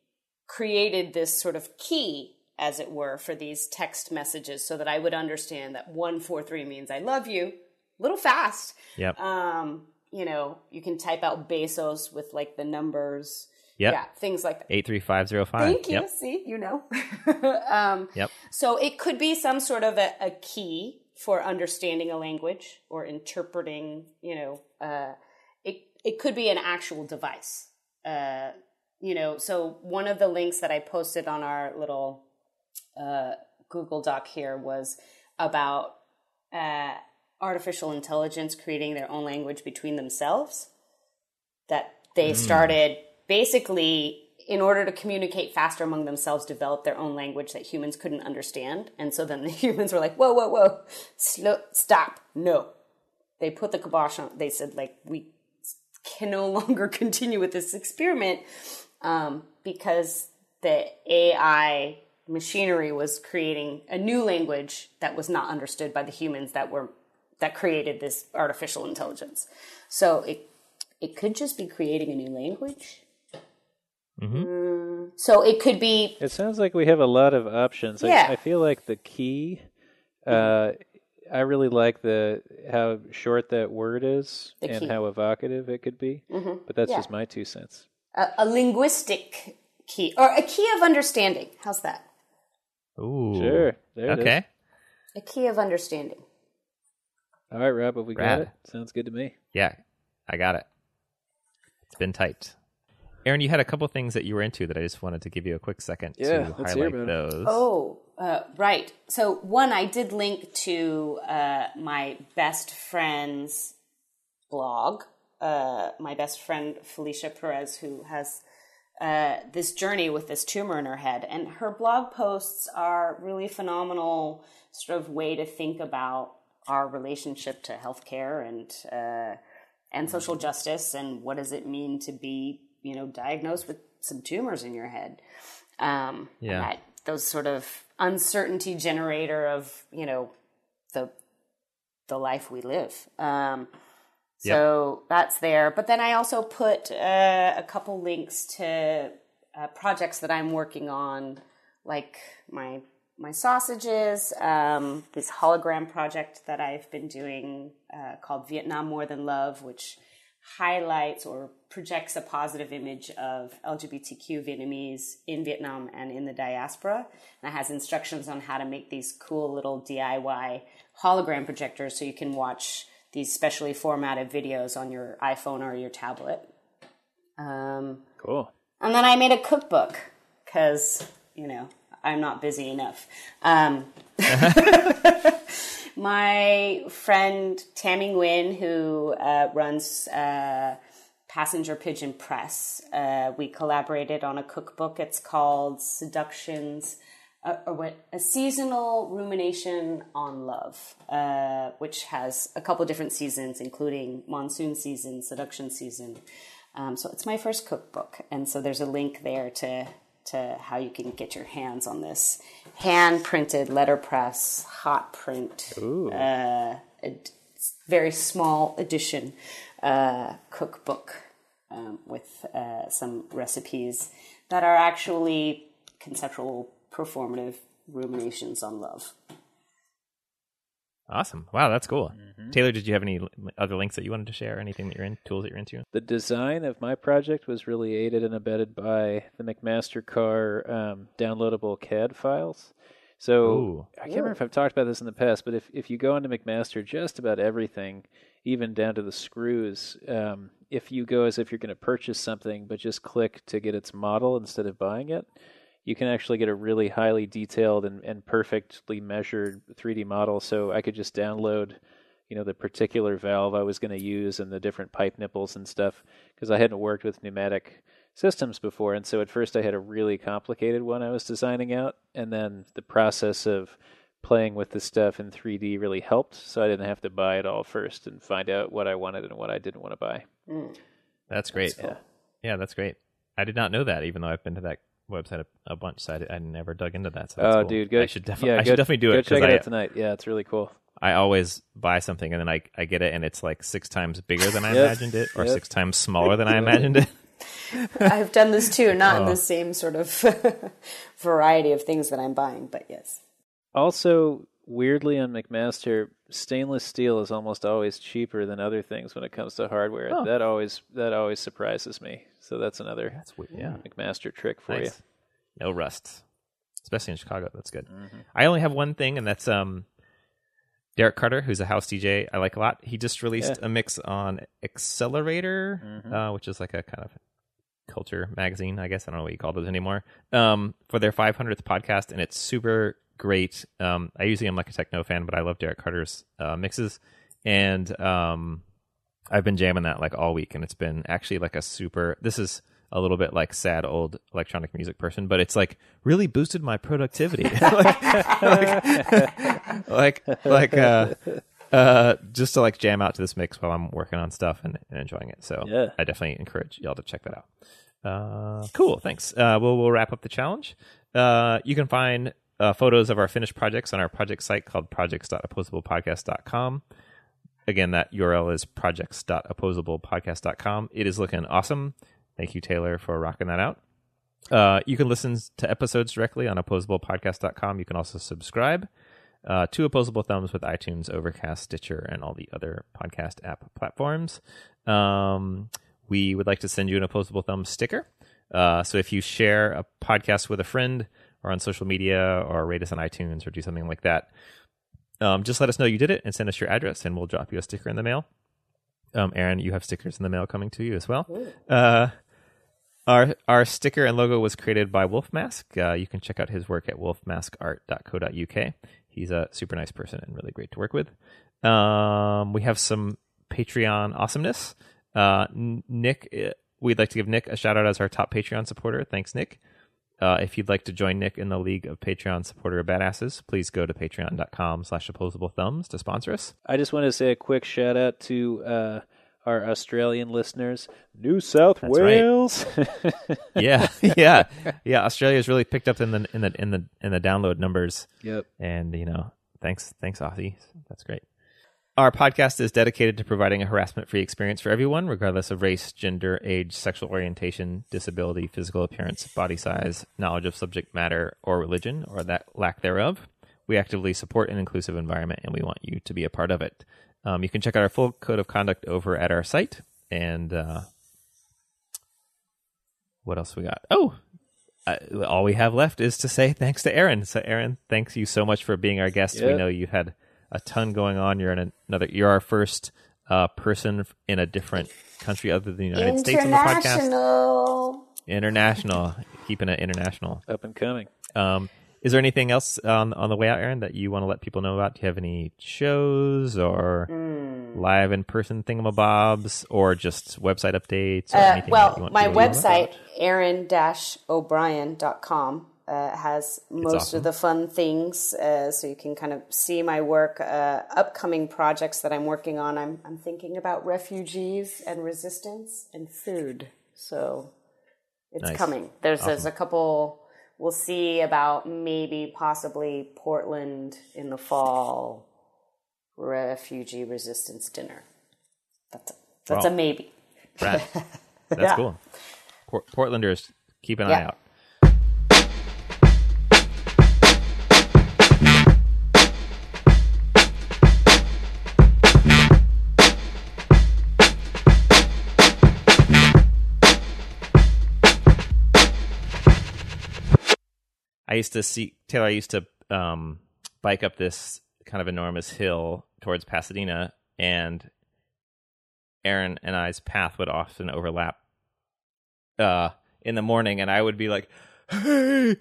created this sort of key, as it were, for these text messages so that I would understand that one four three means I love you, a little fast. Yep. Um, you know, you can type out Bezos with like the numbers. Yep. Yeah. Things like that. eight three five zero five Thank you. Yep. See, you know. um, yep. So it could be some sort of a, a key for understanding a language or interpreting, you know, uh, it, it could be an actual device. Uh, you know, so one of the links that I posted on our little uh, Google Doc here was about uh, artificial intelligence creating their own language between themselves, that they mm. started basically in order to communicate faster among themselves, developed their own language that humans couldn't understand. And so then the humans were like, whoa, whoa, whoa, slow, stop. No, they put the kibosh on. They said like, we can no longer continue with this experiment um, because the A I machinery was creating a new language that was not understood by the humans that were that created this artificial intelligence. So it it could just be creating a new language. Mm-hmm. Mm, so it could be... It sounds like we have a lot of options. Yeah. I, I feel like the key, uh, I really like the how short that word is the and key. How evocative it could be. Mm-hmm. But that's yeah. just my two cents. A, a linguistic key, or a key of understanding. How's that? Ooh. Sure. There it okay. is. A key of understanding. All right, Rob, have we Rad. got it? Sounds good to me. Yeah, I got it. It's been typed. Erin, you had a couple things that you were into that I just wanted to give you a quick second yeah, to highlight those. Oh, uh, right. So one, I did link to uh, my best friend's blog, uh, my best friend Felicia Perez, who has uh, this journey with this tumor in her head. And her blog posts are really phenomenal sort of way to think about our relationship to healthcare and uh, and social justice, and what does it mean to be, you know, diagnosed with some tumors in your head? Um, yeah, that, those sort of uncertainty generator of, you know, the the life we live. Um, So yep. that's there. But then I also put uh, a couple links to uh, projects that I'm working on, like my my sausages, um, this hologram project that I've been doing uh, called Vietnam More Than Love, which highlights or projects a positive image of L G B T Q Vietnamese in Vietnam and in the diaspora. And it has instructions on how to make these cool little D I Y hologram projectors so you can watch these specially formatted videos on your iPhone or your tablet. Um, cool. And then I made a cookbook because, you know, I'm not busy enough. Um, my friend Tammy Nguyen, who uh, runs uh, Passenger Pigeon Press, uh, we collaborated on a cookbook. It's called Seductions, uh, or what, a seasonal rumination on love, uh, which has a couple different seasons, including monsoon season, seduction season. Um, so it's my first cookbook. And so there's a link there to... to how you can get your hands on this hand-printed letterpress, hot print, uh, ad- very small edition uh, cookbook um, with uh, some recipes that are actually conceptual, performative ruminations on love. Awesome. Wow, that's cool. Mm-hmm. Taylor, did you have any other links that you wanted to share? Anything that you're in, tools that you're into? The design of my project was really aided and abetted by the McMaster-Carr um, downloadable C A D files. So Ooh. I can't Ooh. remember if I've talked about this in the past, but if, if you go into McMaster, just about everything, even down to the screws, um, if you go as if you're going to purchase something, but just click to get its model instead of buying it, you can actually get a really highly detailed and, and perfectly measured three D model. So I could just download, you know, the particular valve I was going to use and the different pipe nipples and stuff, because I hadn't worked with pneumatic systems before. And so at first I had a really complicated one I was designing out. And then the process of playing with the stuff in three D really helped. So I didn't have to buy it all first and find out what I wanted and what I didn't want to buy. Mm. That's great. That's cool. Yeah. yeah, that's great. I did not know that, even though I've been to that website a, a bunch, so I, I never dug into that. So that's oh, cool. dude, good. I should, defi- yeah, I should go, definitely do go it. Go check it I, out tonight. Yeah, it's really cool. I always buy something and then I, I get it and it's like six times bigger than I yep. imagined it, or yep. six times smaller than I imagined it. I've done this too, not oh. in the same sort of variety of things that I'm buying, but yes. Also, weirdly on McMaster, stainless steel is almost always cheaper than other things when it comes to hardware. Oh. That always that always surprises me. So that's another that's weird. Yeah. McMaster trick for nice. you. No rust, especially in Chicago. That's good. Mm-hmm. I only have one thing, and that's um, Derek Carter, who's a house D J I like a lot. He just released yeah. a mix on Accelerator, mm-hmm. uh, which is like a kind of culture magazine, I guess. I don't know what you call those anymore, um, for their five hundredth podcast, and it's super great. Um, I usually am like a techno fan, but I love Derek Carter's uh, mixes, and um, I've been jamming that like all week, and it's been actually like a super... This is... a little bit like sad old electronic music person, but it's like really boosted my productivity. like, like, like, like, uh, uh, just to like jam out to this mix while I'm working on stuff and, and enjoying it. So yeah. I definitely encourage y'all to check that out. Uh, cool. Thanks. Uh, we'll, we'll wrap up the challenge. Uh, you can find, uh, photos of our finished projects on our project site called projects dot opposable podcast dot com. Again, that U R L is projects dot opposable podcast dot com. It is looking awesome. Thank you, Taylor, for rocking that out. Uh, you can listen to episodes directly on opposable podcast dot com. You can also subscribe uh, to Opposable Thumbs with iTunes, Overcast, Stitcher, and all the other podcast app platforms. Um, we would like to send you an Opposable Thumbs sticker. Uh, so if you share a podcast with a friend or on social media or rate us on iTunes or do something like that, um, just let us know you did it and send us your address, and we'll drop you a sticker in the mail. Um, Erin, you have stickers in the mail coming to you as well. Uh, Our our sticker and logo was created by Wolf Mask. Uh, you can check out his work at wolf mask art dot co dot u k. He's a super nice person and really great to work with. Um, we have some Patreon awesomeness. Uh, Nick, we'd like to give Nick a shout out as our top Patreon supporter. Thanks, Nick. Uh, if you'd like to join Nick in the League of Patreon Supporter Badasses, please go to patreon dot com slash opposable thumbs to sponsor us. I just want to say a quick shout out to... Uh... our Australian listeners, New South That's Wales. Right. yeah, yeah, yeah. Australia's really picked up in the in the in the in the download numbers. Yep. And you know, thanks, thanks, Aussies. That's great. Our podcast is dedicated to providing a harassment-free experience for everyone, regardless of race, gender, age, sexual orientation, disability, physical appearance, body size, knowledge of subject matter, or religion, or that lack thereof. We actively support an inclusive environment, and we want you to be a part of it. Um, you can check out our full code of conduct over at our site. And uh, what else we got? Oh, I, all we have left is to say thanks to Erin. So, Erin, thanks you so much for being our guest. Yep. We know you had a ton going on. You're in another. You're our first uh, person in a different country other than the United States on the podcast. International, keeping it international, up and coming. Um, is there anything else on on the way out, Erin, that you want to let people know about? Do you have any shows or mm. live in person thingamabobs, or just website updates? Or uh, anything well, that you want my to website, erin dash o'brien dot com. Uh, has most awesome. of the fun things, uh, so you can kind of see my work, uh, upcoming projects that I'm working on. I'm I'm thinking about refugees and resistance and food, so it's nice. coming. There's awesome. there's a couple. We'll see about maybe possibly Portland in the fall. Refugee resistance dinner. That's a, that's wow. a maybe. Right. That's yeah. cool. Port- Portlanders, keep an yeah. eye out. I used to see, Taylor, I used to um, bike up this kind of enormous hill towards Pasadena, and Erin and I's path would often overlap uh, in the morning, and I would be like, hey,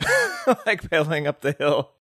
like pedaling up the hill.